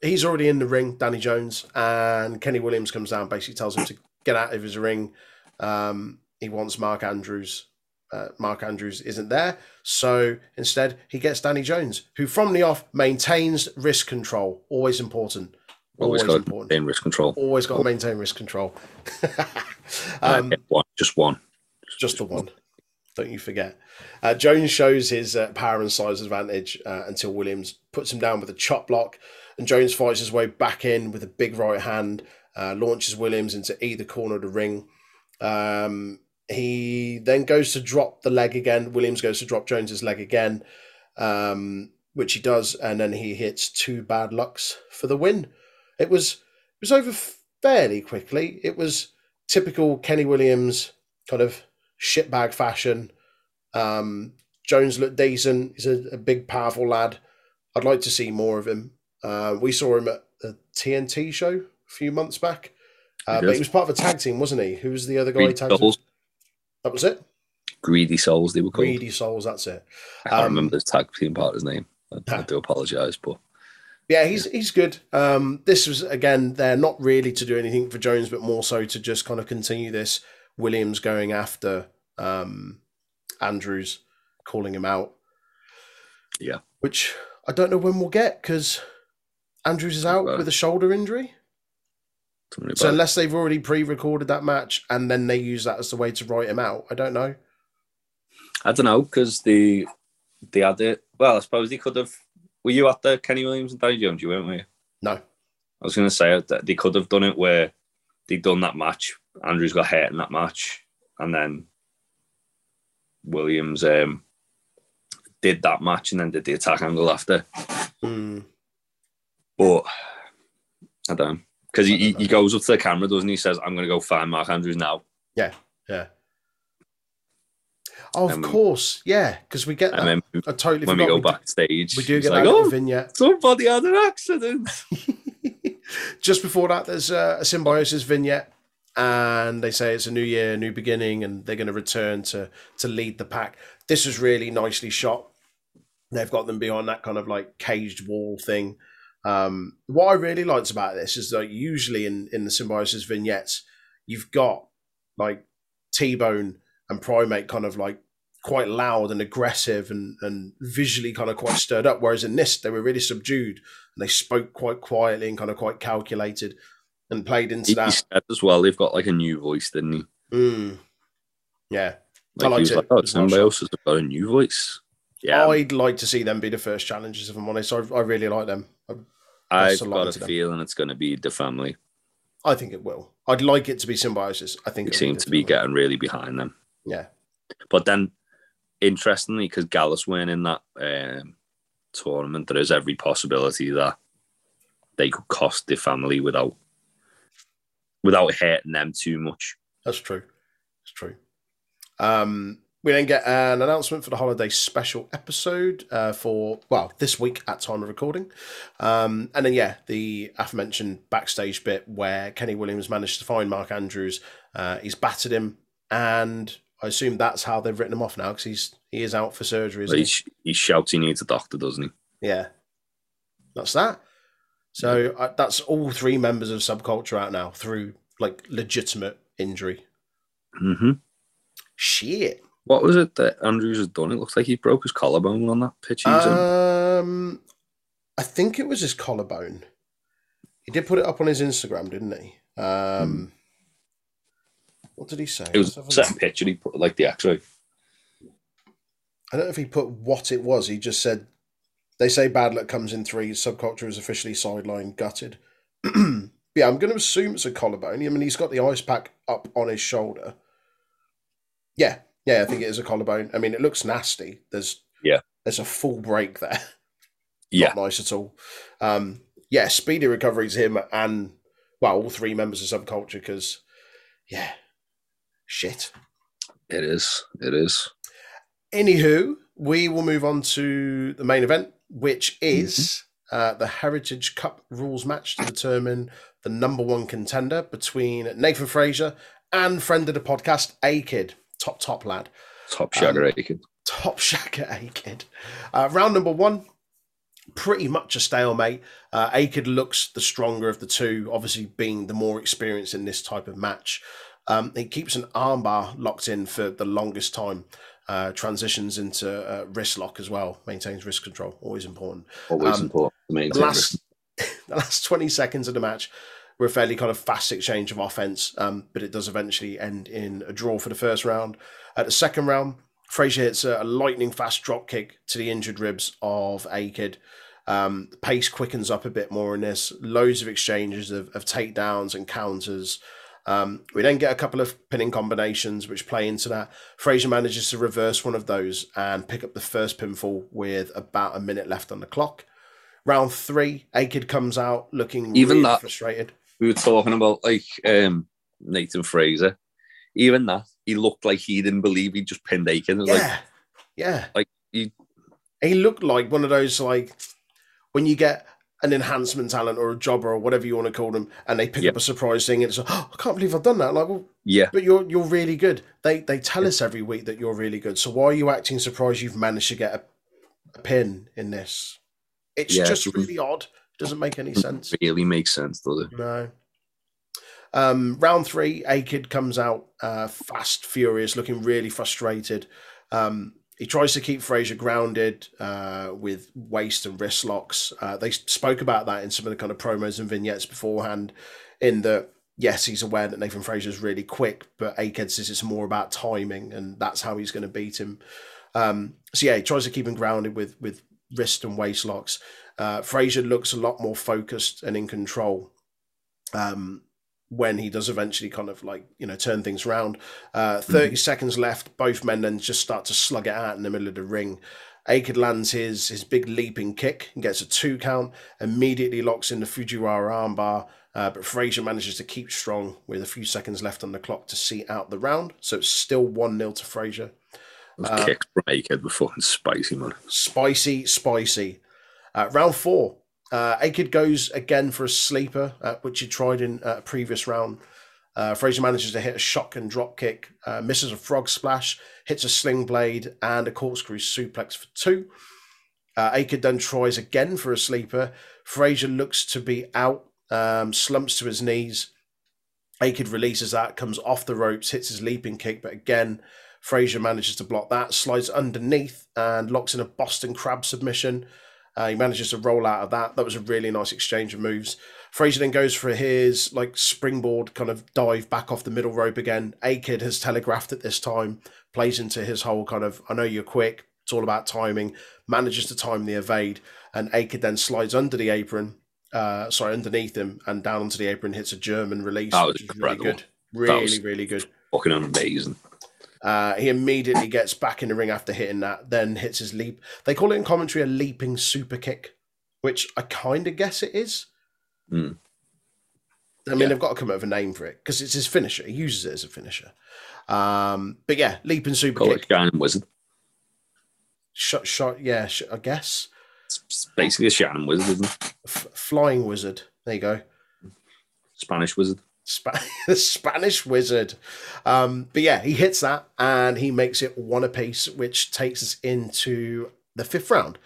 he's already in the ring, Danny Jones, and Kenny Williams comes down, basically tells him to get out of his ring. Um, he wants Mark Andrews... Uh, Mark Andrews isn't there, so instead he gets Danny Jones, who from the off maintains risk control. Always important. Always, always got important. to maintain risk control. Always got to maintain risk control. um, uh, one, just one. Just, just the one. one. Don't you forget. Uh, Jones shows his uh, power and size advantage uh, until Williams puts him down with a chop block, and Jones fights his way back in with a big right hand, uh, launches Williams into either corner of the ring. Um, He then goes to drop the leg again. Williams goes to drop Jones's leg again, um, which he does, and then he hits two bad lucks for the win. It was it was over fairly quickly. It was typical Kenny Williams kind of shitbag fashion. Um, Jones looked decent. He's a, a big, powerful lad. I'd like to see more of him. Uh, we saw him at the T N T show a few months back. Uh, he but he was part of a tag team, wasn't he? Who was the other guy? Tag team? That was it? Greedy Souls, they were called. Greedy Souls, that's it. I can't um, remember the tag team partner's name. I, I do apologise, but... Yeah, he's yeah. he's good. Um, this was, again, they're not really to do anything for Jones, but more so to just kind of continue this. Williams going after um, Andrews, calling him out. Yeah. Which I don't know when we'll get, because Andrews is out with a shoulder injury. So unless they've already pre-recorded that match and then they use that as the way to write him out, I don't know. I don't know, because the they had it. Well, I suppose they could have. Were you at the Kenny Williams and Danny Jones? You weren't, were you? No. I was going to say that they could have done it where they'd done that match. Andrews got hurt in that match, and then Williams um, did that match and then did the attack angle after. Mm. But I don't know. Because he, he goes up to the camera, doesn't he? He says, I'm going to go find Mark Andrews now. Yeah, yeah. Of course, we, yeah, because we get that. And then we, I totally when we go we backstage, do, we do get like, that oh, vignette. Somebody had an accident. Just before that, there's a, a Symbiosis vignette, and they say it's a new year, new beginning, and they're going to return to to lead the pack. This is really nicely shot. They've got them beyond that kind of like caged wall thing. Um, what I really liked about this is that usually in, in the Symbiosis vignettes, you've got like T-Bone and Primate kind of like quite loud and aggressive and, and visually kind of quite stirred up. Whereas in this, they were really subdued and they spoke quite quietly and kind of quite calculated and played into he that. As well, they've got like a new voice, didn't he? Mm. Yeah. Like I liked it. Like, oh, Symbiosis have got a new voice. Yeah. I'd like to see them be the first challengers, if I'm honest. I, I really like them. I, I've got a feeling it's going to be the family. I think it will. I'd like it to be Symbiosis. I think they seem to be getting really behind them. Yeah. But then, interestingly, because Gallus weren't in that um, tournament, there is every possibility that they could cost the family without without hurting them too much. That's true. That's true. Um, we then get an announcement for the holiday special episode uh, for, well, this week at time of recording. Um, and then, yeah, the aforementioned backstage bit where Kenny Williams managed to find Mark Andrews. Uh, he's battered him, and I assume that's how they've written him off now, because he's he is out for surgery. Isn't he? He, he shouts he needs a doctor, doesn't he? Yeah, that's that. So uh, that's all three members of Subculture out now through like legitimate injury. Mm-hmm. Shit. What was it that Andrews had done? It looks like he broke his collarbone on that pitch. He was um, in. I think it was his collarbone. He did put it up on his Instagram, didn't he? Um. Mm. What did he say? It was a certain picture. He put like the X-ray. I don't know if he put what it was. He just said, they say bad luck comes in threes. Subculture is officially sidelined, gutted. Yeah, I'm going to assume it's a collarbone. I mean, he's got the ice pack up on his shoulder. Yeah. Yeah, I think it is a collarbone. I mean, it looks nasty. There's yeah. There's a full break there. Yeah. Not nice at all. Um, yeah, speedy recovery to him and, well, all three members of Subculture because, yeah, shit. It is. It is. Anywho, we will move on to the main event, which is mm-hmm. uh, the Heritage Cup rules match to determine the number one contender between Nathan Fraser and friend of the podcast, A-Kid. Top, top lad. Top shagger um, A-Kid. Top shagger A-Kid. Uh, round number one, pretty much a stalemate. Uh, A-Kid looks the stronger of the two, obviously being the more experienced in this type of match. Um, he keeps an armbar locked in for the longest time. Uh, transitions into uh, wrist lock as well. Maintains wrist control. Always important. Always um, important. The last, the last twenty seconds of the match were a fairly kind of fast exchange of offense, um, but it does eventually end in a draw for the first round. At the second round, Frazier hits a, a lightning fast drop kick to the injured ribs of A-Kid. Um, the pace quickens up a bit more in this. Loads of exchanges of, of takedowns and counters. Um, we then get a couple of pinning combinations which play into that. Frazier manages to reverse one of those and pick up the first pinfall with about a minute left on the clock. Round three, A-Kid comes out looking even really that, frustrated. We were talking about like um, Nathan Fraser. Even that, he looked like he didn't believe he just pinned A-Kid. Yeah, like, yeah. Like he, he looked like one of those like when you get an enhancement talent or a jobber or whatever you want to call them, and they pick yep. up a surprise thing and it's like, oh, I can't believe I've done that. Like, well, yeah, but you're you're really good. They they tell yeah. us every week that you're really good. So why are you acting surprised you've managed to get a, a pin in this? It's yeah, just really odd. It doesn't make any sense. It really makes sense, does it? No. Um, round three, A-Kid comes out uh, fast, furious, looking really frustrated. Um, he tries to keep Frazier grounded uh, with waist and wrist locks. Uh, they spoke about that in some of the kind of promos and vignettes beforehand in that, yes, he's aware that Nathan Frazier is really quick, but A-Kid says it's more about timing and that's how he's going to beat him. Um, so, yeah, he tries to keep him grounded with with. wrist and waist locks. Uh, Frazier looks a lot more focused and in control um, when he does eventually kind of like, you know, turn things around. Uh, thirty mm-hmm. seconds left. Both men then just start to slug it out in the middle of the ring. A-Kid lands his, his big leaping kick and gets a two count, immediately locks in the Fujiwara armbar, uh, but Frazier manages to keep strong with a few seconds left on the clock to see out the round. So it's still one nil to Frazier. Uh, kicked Aiken were fucking spicy, man. Spicy, spicy. Uh, round four. Uh, Aiken goes again for a sleeper, uh, which he tried in uh, a previous round. Uh, Fraser manages to hit a shotgun drop kick, uh, misses a frog splash, hits a sling blade, and a corkscrew suplex for two. Uh, Aiken then tries again for a sleeper. Fraser looks to be out, um, slumps to his knees. Aiken releases that, comes off the ropes, hits his leaping kick, but again, Fraser manages to block that, slides underneath, and locks in a Boston Crab submission. Uh, he manages to roll out of that. That was a really nice exchange of moves. Fraser then goes for his like springboard kind of dive back off the middle rope again. Aiken has telegraphed it this time, plays into his whole kind of, I know you're quick, it's all about timing, manages to time the evade, and Aiken then slides under the apron, uh, sorry, underneath him, and down onto the apron, hits a German release. That was really good. Really, really good. Fucking amazing. Uh, he immediately gets back in the ring after hitting that, then hits his leap. They call it in commentary a leaping super kick, which I kind of guess it is. Mm. I mean, yeah. They've got to come up with a name for it because it's his finisher. He uses it as a finisher. Um, but yeah, leaping super call kick. It Shannon Wizard. Shot, shot, yeah, sh- I guess. It's basically a Shannon Wizard, isn't it? F- flying Wizard. There you go. Spanish Wizard. Sp- the Spanish Wizard. Um, but yeah, he hits that and he makes it one apiece, which takes us into the fifth round.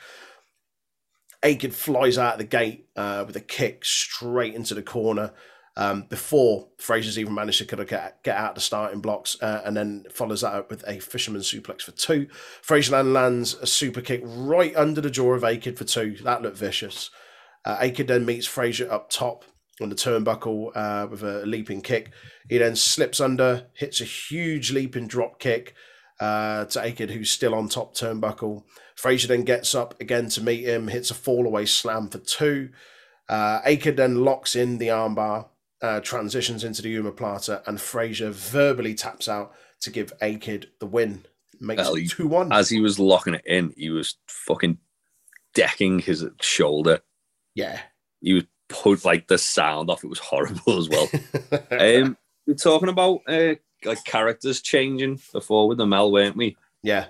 Aiken flies out of the gate uh, with a kick straight into the corner um, before Fraser's even managed to kind of get, get out of the starting blocks uh, and then follows that up with a fisherman suplex for two. Fraser then lands a super kick right under the jaw of Aiken for two. That looked vicious. Uh, Aiken then meets Fraser up top on the turnbuckle uh, with a leaping kick. He then slips under, hits a huge leaping drop kick uh, to Aiken, who's still on top turnbuckle. Fraser then gets up again to meet him, hits a fallaway slam for two. Uh, Aiken then locks in the armbar, uh, transitions into the Uma Plata, and Fraser verbally taps out to give Aiken the win. Makes well, it two one. As he was locking it in, he was fucking decking his shoulder. Yeah. He was put like the sound off. It was horrible as well. um, we're talking about uh, like characters changing before with the Mel, weren't we? Yeah.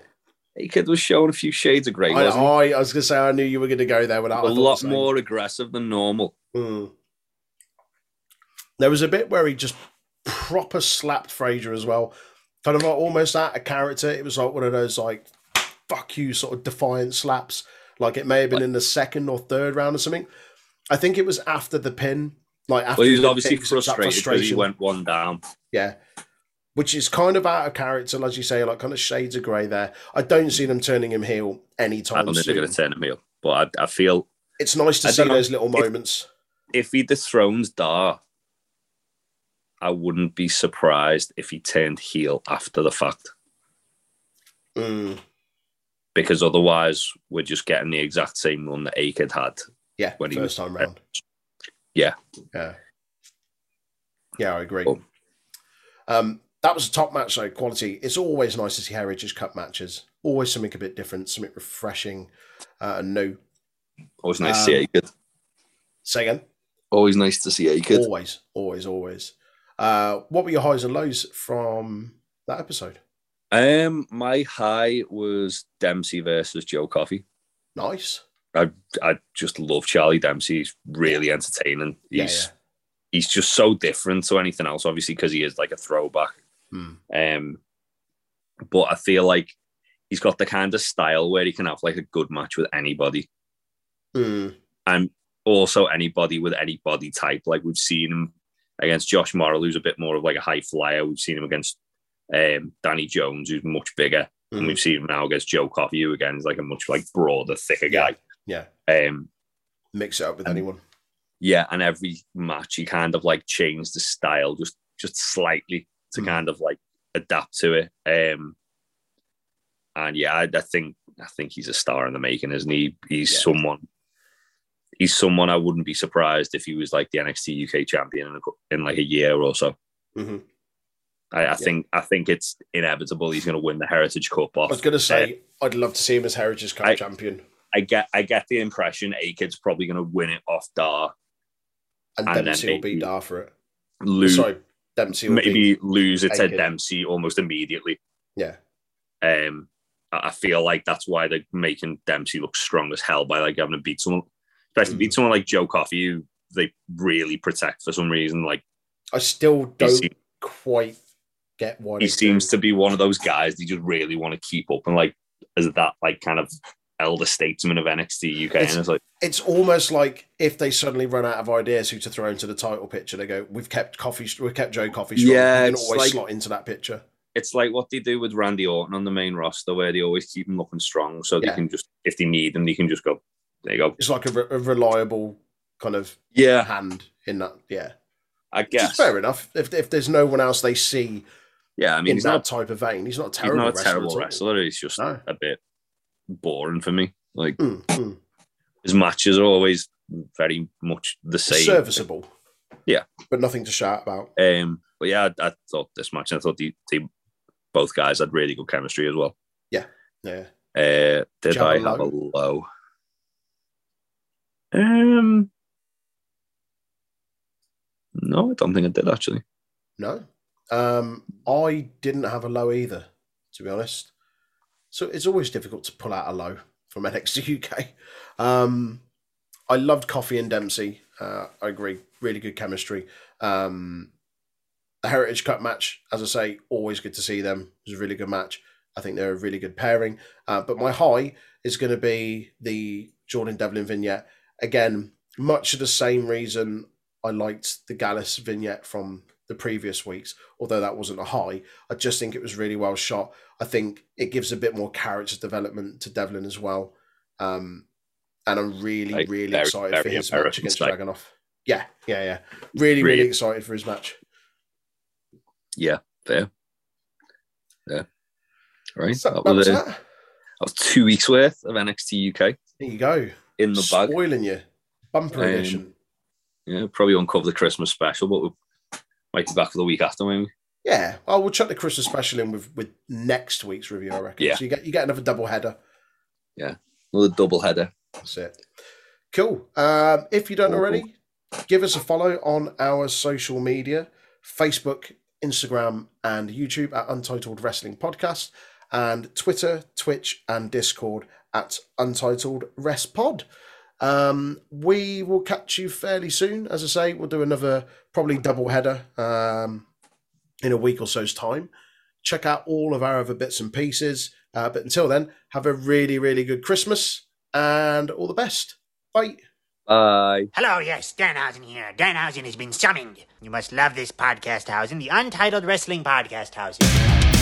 Aiken was showing a few shades of grey. I, I, I was going to say, I knew you were going to go there. When I, a I lot more aggressive than normal. Mm. There was a bit where he just proper slapped Fraser as well. Kind of like almost out of character. It was like one of those like fuck you sort of defiant slaps. Like it may have been like, in the second or third round or something. I think it was after the pin. Like after well, he was obviously pin, frustrated because he went one down. Yeah. Which is kind of out of character, as you say, like kind of shades of grey there. I don't see them turning him heel anytime soon. I don't think they're going to turn him heel, but I, I feel... It's nice to I see those little moments. If, if he dethrones Dar, I wouldn't be surprised if he turned heel after the fact. Mm. Because otherwise, we're just getting the exact same one that Aiken had. Yeah, when first he was, time round. Yeah. Yeah, yeah, I agree. Cool. Um, that was a top match, though, quality. It's always nice to see Heritage Cup matches. Always something a bit different, something refreshing uh, and new. Always nice um, to see Aiken. Say again? Always nice to see Aiken. Always, always, always. Uh, what were your highs and lows from that episode? Um, my high was Dempsey versus Joe Coffey. Nice. I I just love Charlie Dempsey. He's really entertaining. He's yeah, yeah. he's just so different to anything else, obviously, because he is like a throwback. Mm. Um, but I feel like he's got the kind of style where he can have like a good match with anybody, mm. and also anybody with any body type. Like we've seen him against Josh Morrill, who's a bit more of like a high flyer. We've seen him against um, Danny Jones, who's much bigger, mm. and we've seen him now against Joe Coffey, who again is like a much like broader, thicker yeah. guy. Yeah. Um, mix it up with and, anyone. Yeah, and every match he kind of like changed the style just just slightly to mm. kind of like adapt to it. Um, and yeah, I, I think I think he's a star in the making, isn't he? He's yeah. someone. He's someone I wouldn't be surprised if he was like the N X T U K champion in, a, in like a year or so. Mm-hmm. I, I yeah. think I think it's inevitable he's going to win the Heritage Cup off. I was going to say uh, I'd love to see him as Heritage Cup I, champion. I get I get the impression Aiken's probably going to win it off Dar. And, and Dempsey will beat Dar for it. Lose, Sorry, Dempsey will maybe lose it Aiken. To Dempsey almost immediately. Yeah. Um, I feel like that's why they're making Dempsey look strong as hell by like having to beat someone, especially mm. beat someone like Joe Coffey, who they really protect for some reason. Like, I still don't seems, quite get why he seems doing. to be one of those guys they just really want to keep up and like as that like kind of elder statesman of N X T U K. It's, and it's like it's almost like if they suddenly run out of ideas who to throw into the title picture, they go, "We've kept Coffee, we've kept Joe Coffey strong. Yeah, we can always like, slot into that picture." It's like what they do with Randy Orton on the main roster, where they always keep him looking strong, so yeah. they can just, if they need them, they can just go, there you go. It's like a, re- a reliable kind of yeah. hand in that, yeah. I guess. Fair enough. If if there's no one else they see yeah, I mean, in he's that not, type of vein, he's not a terrible wrestler. He's not a wrestler terrible wrestler, he's just no. a bit boring for me. Like, mm, mm. his matches are always very much the same. It's serviceable. Yeah. But nothing to shout about. Um, but yeah, I, I thought this match, I thought the, the both guys had really good chemistry as well. Yeah, yeah. Uh, did Jab I a have a low? Um, no, I don't think I did actually. No, um, I didn't have a low either, to be honest. So it's always difficult to pull out a low from N X T U K. Um, I loved Coffey and Dempsey. Uh, I agree, really good chemistry. Um. The Heritage Cup match, as I say, always good to see them. It was a really good match. I think they're a really good pairing. Uh, but my high is going to be the Jordan Devlin vignette. Again, much of the same reason I liked the Gallus vignette from the previous weeks, although that wasn't a high. I just think it was really well shot. I think it gives a bit more character development to Devlin as well. Um, and I'm really, like, really very, excited very for his match against like... Dragunov. Yeah, yeah, yeah. Really, really, really excited for his match. Yeah, there. Yeah. All right. That, that, was that? A, that was two weeks worth of N X T U K. There you go. In the Spoiling bag. Spoiling you. Bumper um, edition. Yeah, probably uncover the Christmas special, but we might be back for the week after, maybe. Yeah. Oh, we'll chuck the Christmas special in with, with next week's review, I reckon. Yeah. So you get you get another double header. Yeah. Another double header. That's it. Cool. Um, if you don't cool. already, give us a follow on our social media, Facebook, Instagram and YouTube at Untitled Wrestling Podcast, and Twitter, Twitch, and Discord at Untitled Rest Pod. Um, we will catch you fairly soon. As I say, we'll do another probably double header um, in a week or so's time. Check out all of our other bits and pieces. Uh, but until then, have a really, really good Christmas and all the best. Bye. Uh, Hello, yes, Danhausen here. Danhausen has been summoned. You must love this podcast, Hausen, the Untitled Wrestling Podcast, Hausen.